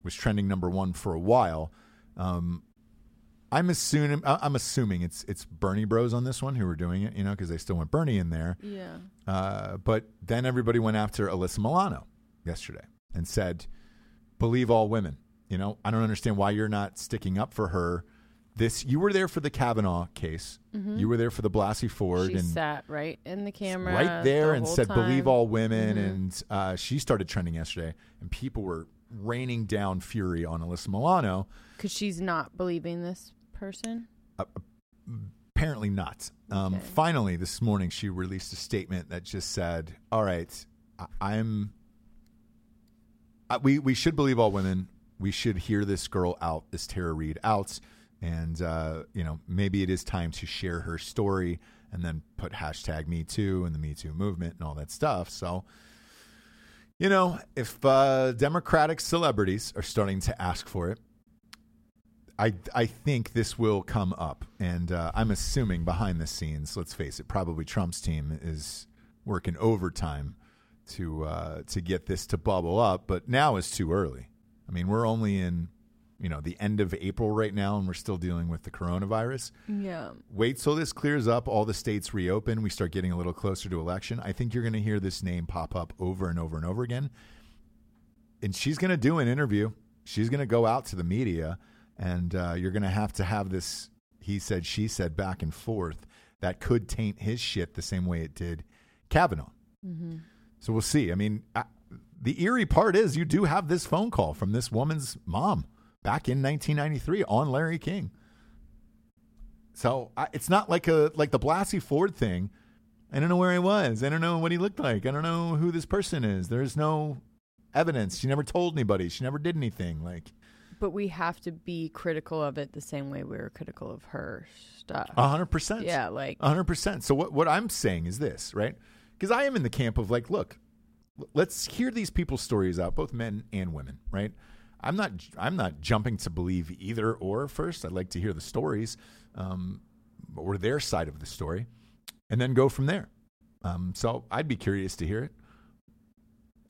was trending #1 for a while. I'm assuming it's Bernie Bros on this one who were doing it, because they still want Bernie in there. Yeah. But then everybody went after Alyssa Milano yesterday and said, "Believe all women." I don't understand why you're not sticking up for her. You were there for the Kavanaugh case. Mm-hmm. You were there for the Blasey Ford. She sat right in the camera, right there, and said, "Believe all women." Mm-hmm. And she started trending yesterday, and people were raining down fury on Alyssa Milano because she's not believing this person? Apparently not. Okay. Finally, this morning, she released a statement that just said, all right, we should believe all women. We should hear this girl out, this Tara Reid out. And, maybe it is time to share her story and then put #MeToo and the Me Too movement and all that stuff. So, if Democratic celebrities are starting to ask for it, I think this will come up, and I'm assuming behind the scenes, let's face it, probably Trump's team is working overtime to get this to bubble up. But now is too early. I mean, we're only in the end of April right now, and we're still dealing with the coronavirus. Yeah. Wait till this clears up, all the states reopen, we start getting a little closer to election. I think you're going to hear this name pop up over and over and over again. And she's going to do an interview. She's going to go out to the media. And you're going to have this he said, she said back and forth that could taint his shit the same way it did Kavanaugh. Mm-hmm. So we'll see. I mean, the eerie part is you do have this phone call from this woman's mom back in 1993 on Larry King. So it's not like the Blasey Ford thing. I don't know where he was. I don't know what he looked like. I don't know who this person is. There's no evidence. She never told anybody. She never did anything. Like, but we have to be critical of it the same way we were critical of her stuff. 100%. Yeah, like 100%. So what I'm saying is this, right? Because I am in the camp of like, look, let's hear these people's stories out, both men and women, right? I'm not jumping to believe either or. First, I'd like to hear the stories, or their side of the story, and then go from there. So I'd be curious to hear it,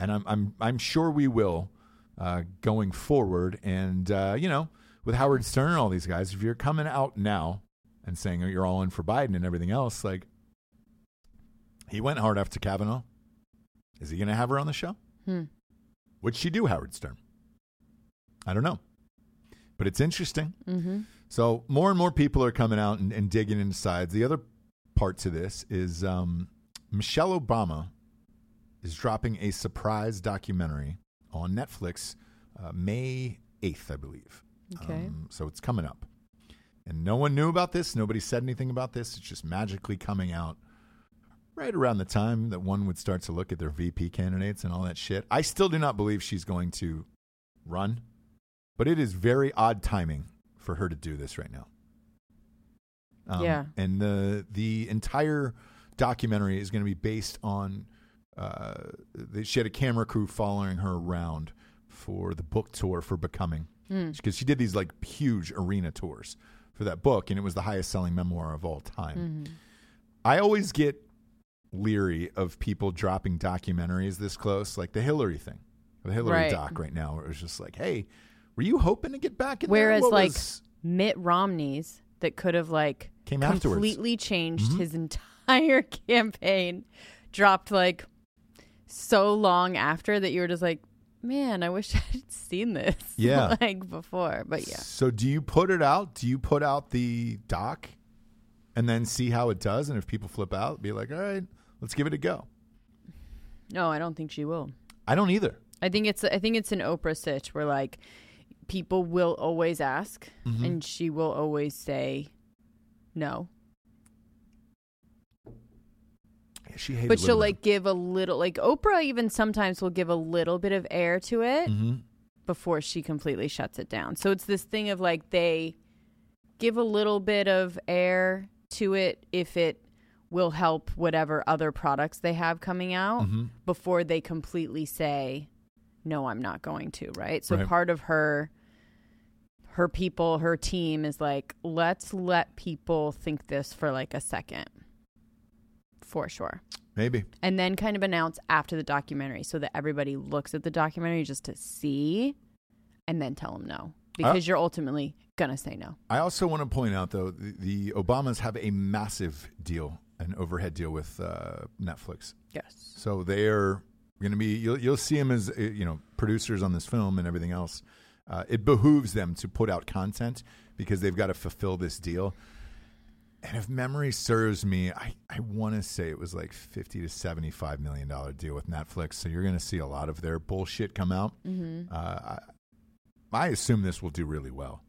and I'm sure we will going forward. And you know, with Howard Stern and all these guys, if you're coming out now and saying, oh, you're all in for Biden and everything else, like, he went hard after Kavanaugh. Is he going to have her on the show? Would she do Howard Stern? I don't know. But it's interesting. Mm-hmm. So more and more people are coming out and digging into sides. The other part to this is Michelle Obama is dropping a surprise documentary on Netflix May 8th, I believe. Okay. So it's coming up. And no one knew about this. Nobody said anything about this. It's just magically coming out right around the time that one would start to look at their VP candidates and all that shit. I still do not believe she's going to run, but it is very odd timing for her to do this right now. Yeah. And the entire documentary is going to be based on, she had a camera crew following her around for the book tour for Becoming, because she did these like huge arena tours for that book, and it was the highest selling memoir of all time. Mm-hmm. I always get leery of people dropping documentaries this close, like the Hillary thing, the Hillary doc right now, where it was just like, hey, were you hoping to get back in there? Whereas like Mitt Romney's that could have like came completely afterwards. Changed his entire campaign, dropped like so long after that you were just like, man, I wish I'd seen this like before. But yeah. So do you put it out? Do you put out the doc and then see how it does? And if people flip out, be like, all right, let's give it a go. No, I don't think she will. I don't either. I think it's an Oprah sitch where like people will always ask and she will always say no. Yeah, she hated but she'll like give a little, like Oprah even sometimes will give a little bit of air to it before she completely shuts it down. So it's this thing of like they give a little bit of air to it if it will help whatever other products they have coming out before they completely say, no, I'm not going to, right? So part of her people, her team is like, let's let people think this for like a second, for sure. Maybe. And then kind of announce after the documentary so that everybody looks at the documentary just to see and then tell them no. Because you're ultimately going to say no. I also want to point out, though, the Obamas have a massive deal, an overhead deal with Netflix. Yes. So they're going to be, you'll see them as, you know, producers on this film and everything else. It behooves them to put out content because they've got to fulfill this deal. And if memory serves me, I want to say it was like $50 to $75 million deal with Netflix. So you're going to see a lot of their bullshit come out. Mm-hmm. I assume this will do really well.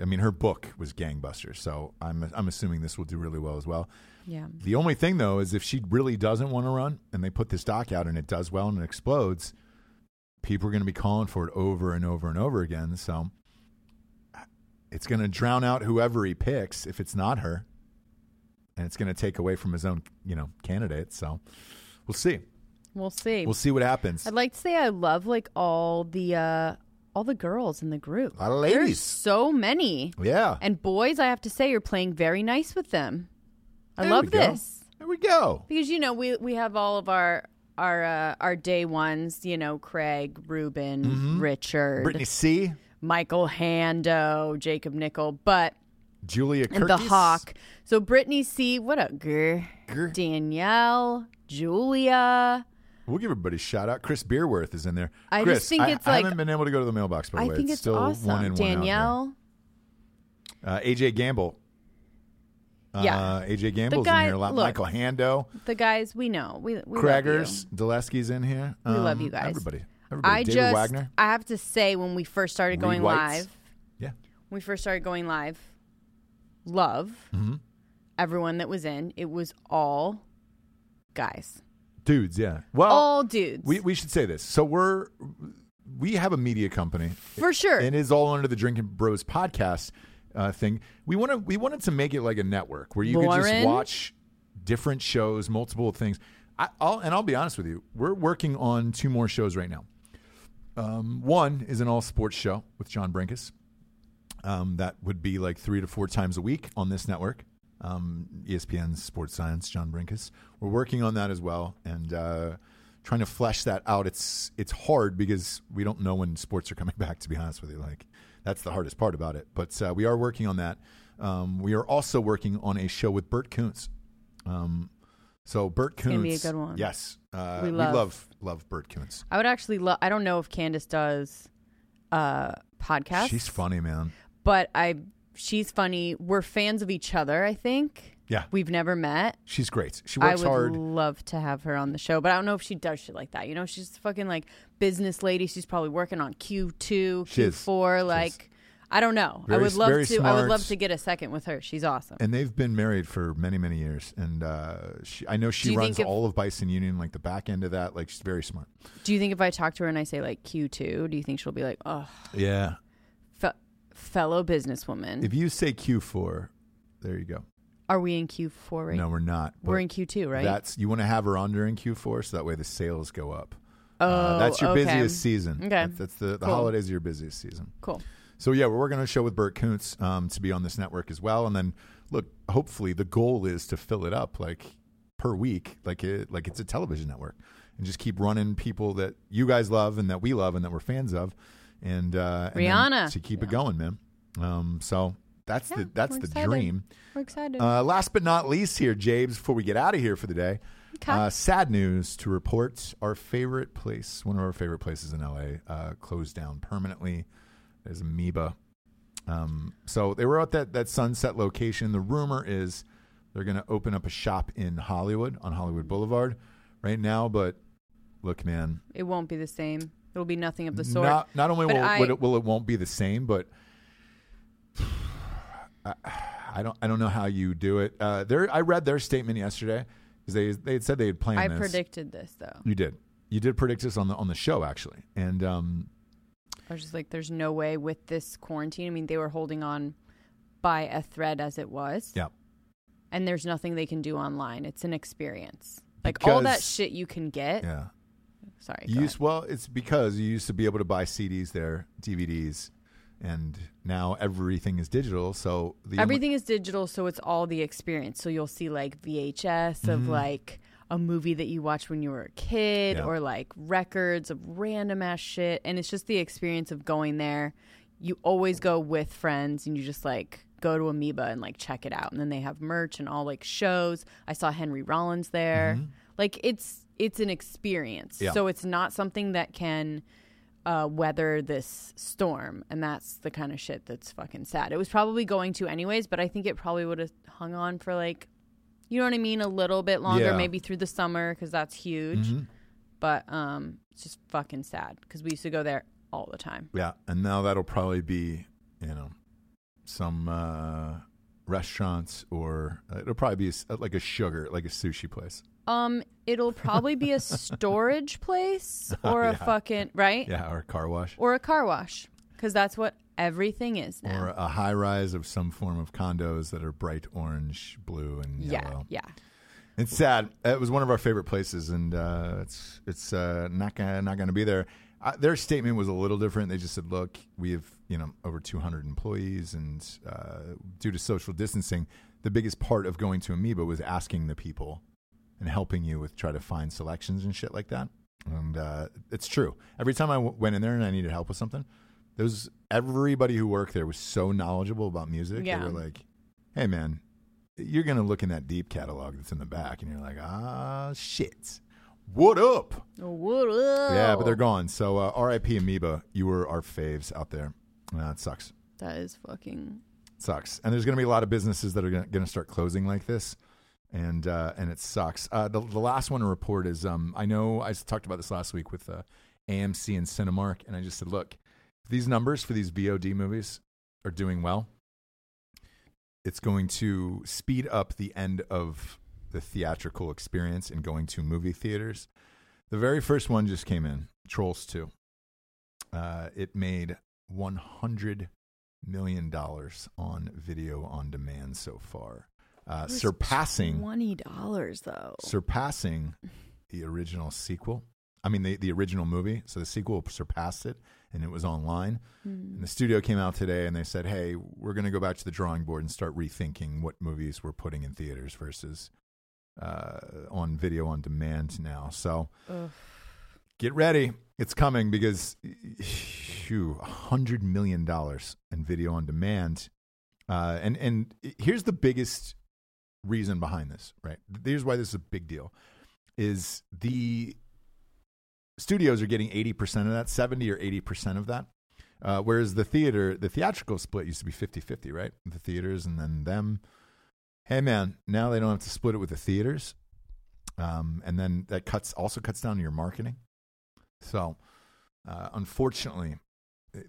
I mean, her book was gangbusters, so I'm assuming this will do really well as well. Yeah. The only thing, though, is if she really doesn't want to run and they put this doc out and it does well and it explodes, people are going to be calling for it over and over and over again. So it's going to drown out whoever he picks if it's not her, and it's going to take away from his own, you know, candidate. So we'll see. We'll see. We'll see what happens. I'd like to say I love like all the girls in the group. A lot of ladies. There's so many. Yeah. And boys, I have to say, you're playing very nice with them. I love this. There we go. Because, you know, we have all of our day ones, you know, Craig, Ruben, Richard. Brittany C. Michael Hando, Jacob Nickel, but. Julia Curtis. And the Hawk. So Brittany C. What up, girl? Danielle, Julia. We'll give everybody a shout out. Chris Beerworth is in there. I Chris, just think it's I haven't been able to go to the mailbox, by the way. I think it's still awesome. One in, Danielle. One out there. AJ Gamble. AJ Gamble's in here a lot. Look, Michael Hando. The guys we know. We Craggers. Dulesky's in here. We love you guys. Everybody. David Wagner. I have to say, when we first started going live. Yeah. When we first started going live. Everyone that was in. It was all guys. Dudes, yeah. Well, all dudes. We should say this. So we have a media company. For sure. And it's all under the Drinking Bros podcast thing. We wanted to make it like a network where you could just watch different shows, multiple things. I'll be honest with you. We're working on 2 more shows right now. One is an all sports show with John Brinkus. That would be like 3 to 4 times a week on this network. ESPN's Sports Science, John Brinkus. We're working on that as well and trying to flesh that out. It's hard because we don't know when sports are coming back, to be honest with you. Like, that's the hardest part about it. But we are working on that. We are also working on a show with Bert Koontz. So Bert Koontz. It's going to be a good one. Yes. We love Bert Koontz. I would actually love... I don't know if Candace does podcasts. She's funny, man. But she's funny. We're fans of each other, I think. Yeah. We've never met. She's great. She works hard. I would love to have her on the show, but I don't know if she does shit like that. You know, she's a fucking like business lady. She's probably working on Q2, Q4. I don't know. I would love to get a second with her. She's awesome. And they've been married for many, many years. And I know she runs all of Bison Union, like the back end of that. Like, she's very smart. Do you think if I talk to her and I say like Q2, do you think she'll be like, oh, yeah, fellow businesswoman? If you say Q4, there you go. Are we in Q4 right now? No, we're not. We're in Q2, right? You want to have her on during Q4 so that way the sales go up. Oh, that's your busiest season. Okay. That's the holidays are your busiest season. Cool. So, yeah, we're working on a show with Bert Koontz to be on this network as well. And then, look, hopefully the goal is to fill it up like per week, like it's a television network, and just keep running people that you guys love and that we love and that we're fans of. And Rihanna. To keep it going, man. So... That's the dream. We're excited. Last but not least here, James, before we get out of here for the day, sad news to report. Our favorite place, one of our favorite places in L.A., closed down permanently. There's Amoeba. So they were at that Sunset location. The rumor is they're going to open up a shop in Hollywood, on Hollywood Boulevard right now. But look, man. It won't be the same. It'll be nothing of the sort. Not only it won't be the same, but... I don't know how you do it. I read their statement yesterday because they had said they had planned this. I predicted this, though. You did predict this on the show, actually. And I was just like, there's no way with this quarantine. I mean, they were holding on by a thread as it was. Yeah. And there's nothing they can do online. It's an experience. Like, all that shit you can get. Yeah. Sorry. It's because you used to be able to buy CDs there, DVDs. And now everything is digital, so... everything is digital, so it's all the experience. So you'll see, like, VHS of, like, a movie that you watched when you were a kid, or, like, records of random-ass shit. And it's just the experience of going there. You always go with friends, and you just, like, go to Amoeba and, like, check it out. And then they have merch and all, like, shows. I saw Henry Rollins there. Like, it's an experience. Yeah. So it's not something that can... weather this storm, and that's the kind of shit that's fucking sad. It was probably going to anyways, but I think it probably would have hung on for, like, you know what I mean, a little bit longer, maybe through the summer, because that's huge. But it's just fucking sad because we used to go there all the time. Yeah, and now that'll probably be, you know, some restaurants, or it'll probably be like a sushi place. It'll probably be a storage place or a fucking, right? Yeah, or a car wash. Because that's what everything is now. Or a high rise of some form of condos that are bright orange, blue, and yellow. Yeah, it's sad. It was one of our favorite places, and it's not going to be there. Their statement was a little different. They just said, look, we have, you know, over 200 employees, and due to social distancing, the biggest part of going to Amoeba was asking the people and helping you with try to find selections and shit like that. And it's true. Every time I went in there and I needed help with something, everybody who worked there was so knowledgeable about music. Yeah. They were like, hey, man, you're going to look in that deep catalog that's in the back. And you're like, ah, shit. What up? What up? Yeah, but they're gone. So RIP Amoeba, you were our faves out there. It sucks. That is fucking Sucks. And there's going to be a lot of businesses that are going to start closing like this. And it sucks. The last one to report is, I know I talked about this last week with AMC and Cinemark, and I just said, look, these numbers for these VOD movies are doing well. It's going to speed up the end of the theatrical experience and going to movie theaters. The very first one just came in, Trolls 2. It made $100 million on video on demand so far. Surpassing $20 though. Surpassing the original sequel. I mean the original movie. So the sequel surpassed it, and it was online. Mm. And the studio came out today and they said, hey, we're going to go back to the drawing board and start rethinking what movies we're putting in theaters versus on video on demand now. So get ready. It's coming because $100 million in video on demand. And here's the biggest reason behind this, right? Here's why this is a big deal, is the studios are getting 80% of that, 70 or 80% of that, whereas the theatrical split used to be 50-50, right? The theaters and then them. Hey, man, now they don't have to split it with the theaters, and then that also cuts down your marketing. So, unfortunately,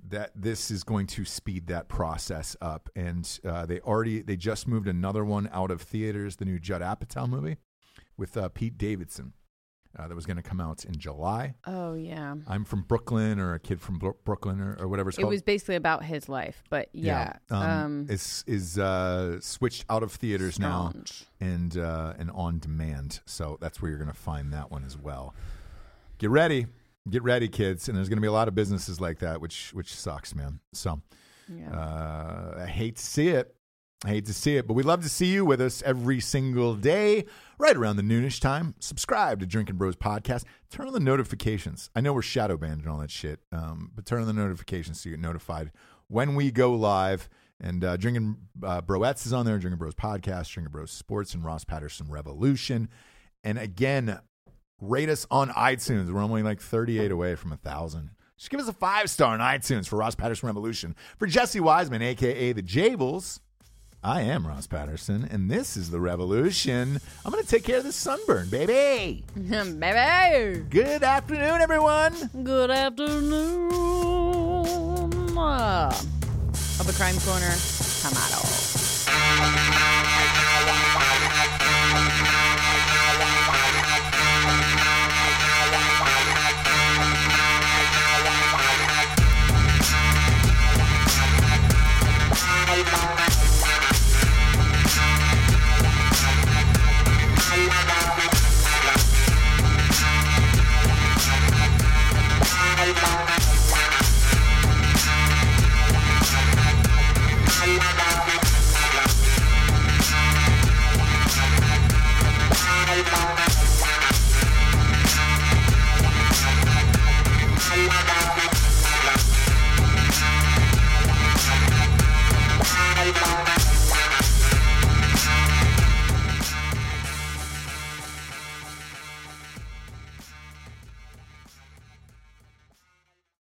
that this is going to speed that process up, and they just moved another one out of theaters, the new Judd Apatow movie with Pete Davidson that was going to come out in July. Oh yeah, I'm from Brooklyn, or a kid from Brooklyn, or whatever it's called. It was basically about his life, but yeah. It's switched out of theaters now and on demand. So that's where you're going to find that one as well. Get ready. Get ready, kids, and there's going to be a lot of businesses like that, which sucks, man. So I hate to see it. I hate to see it, but we'd love to see you with us every single day right around the noonish time. Subscribe to Drinking Bros Podcast. Turn on the notifications. I know we're shadow banned and all that shit, but turn on the notifications so you get notified when we go live. And Drinking Broettes is on there, Drinking Bros Podcast, Drinking Bros Sports, and Ross Patterson Revolution. And again, rate us on iTunes. We're only like 38 away from 1,000. Just give us a 5-star on iTunes for Ross Patterson Revolution. For Jesse Wiseman, a.k.a. The Jables, I am Ross Patterson, and this is The Revolution. I'm going to take care of this sunburn, baby. Baby. Good afternoon, everyone. Good afternoon. Of the Crime Corner, Kamado.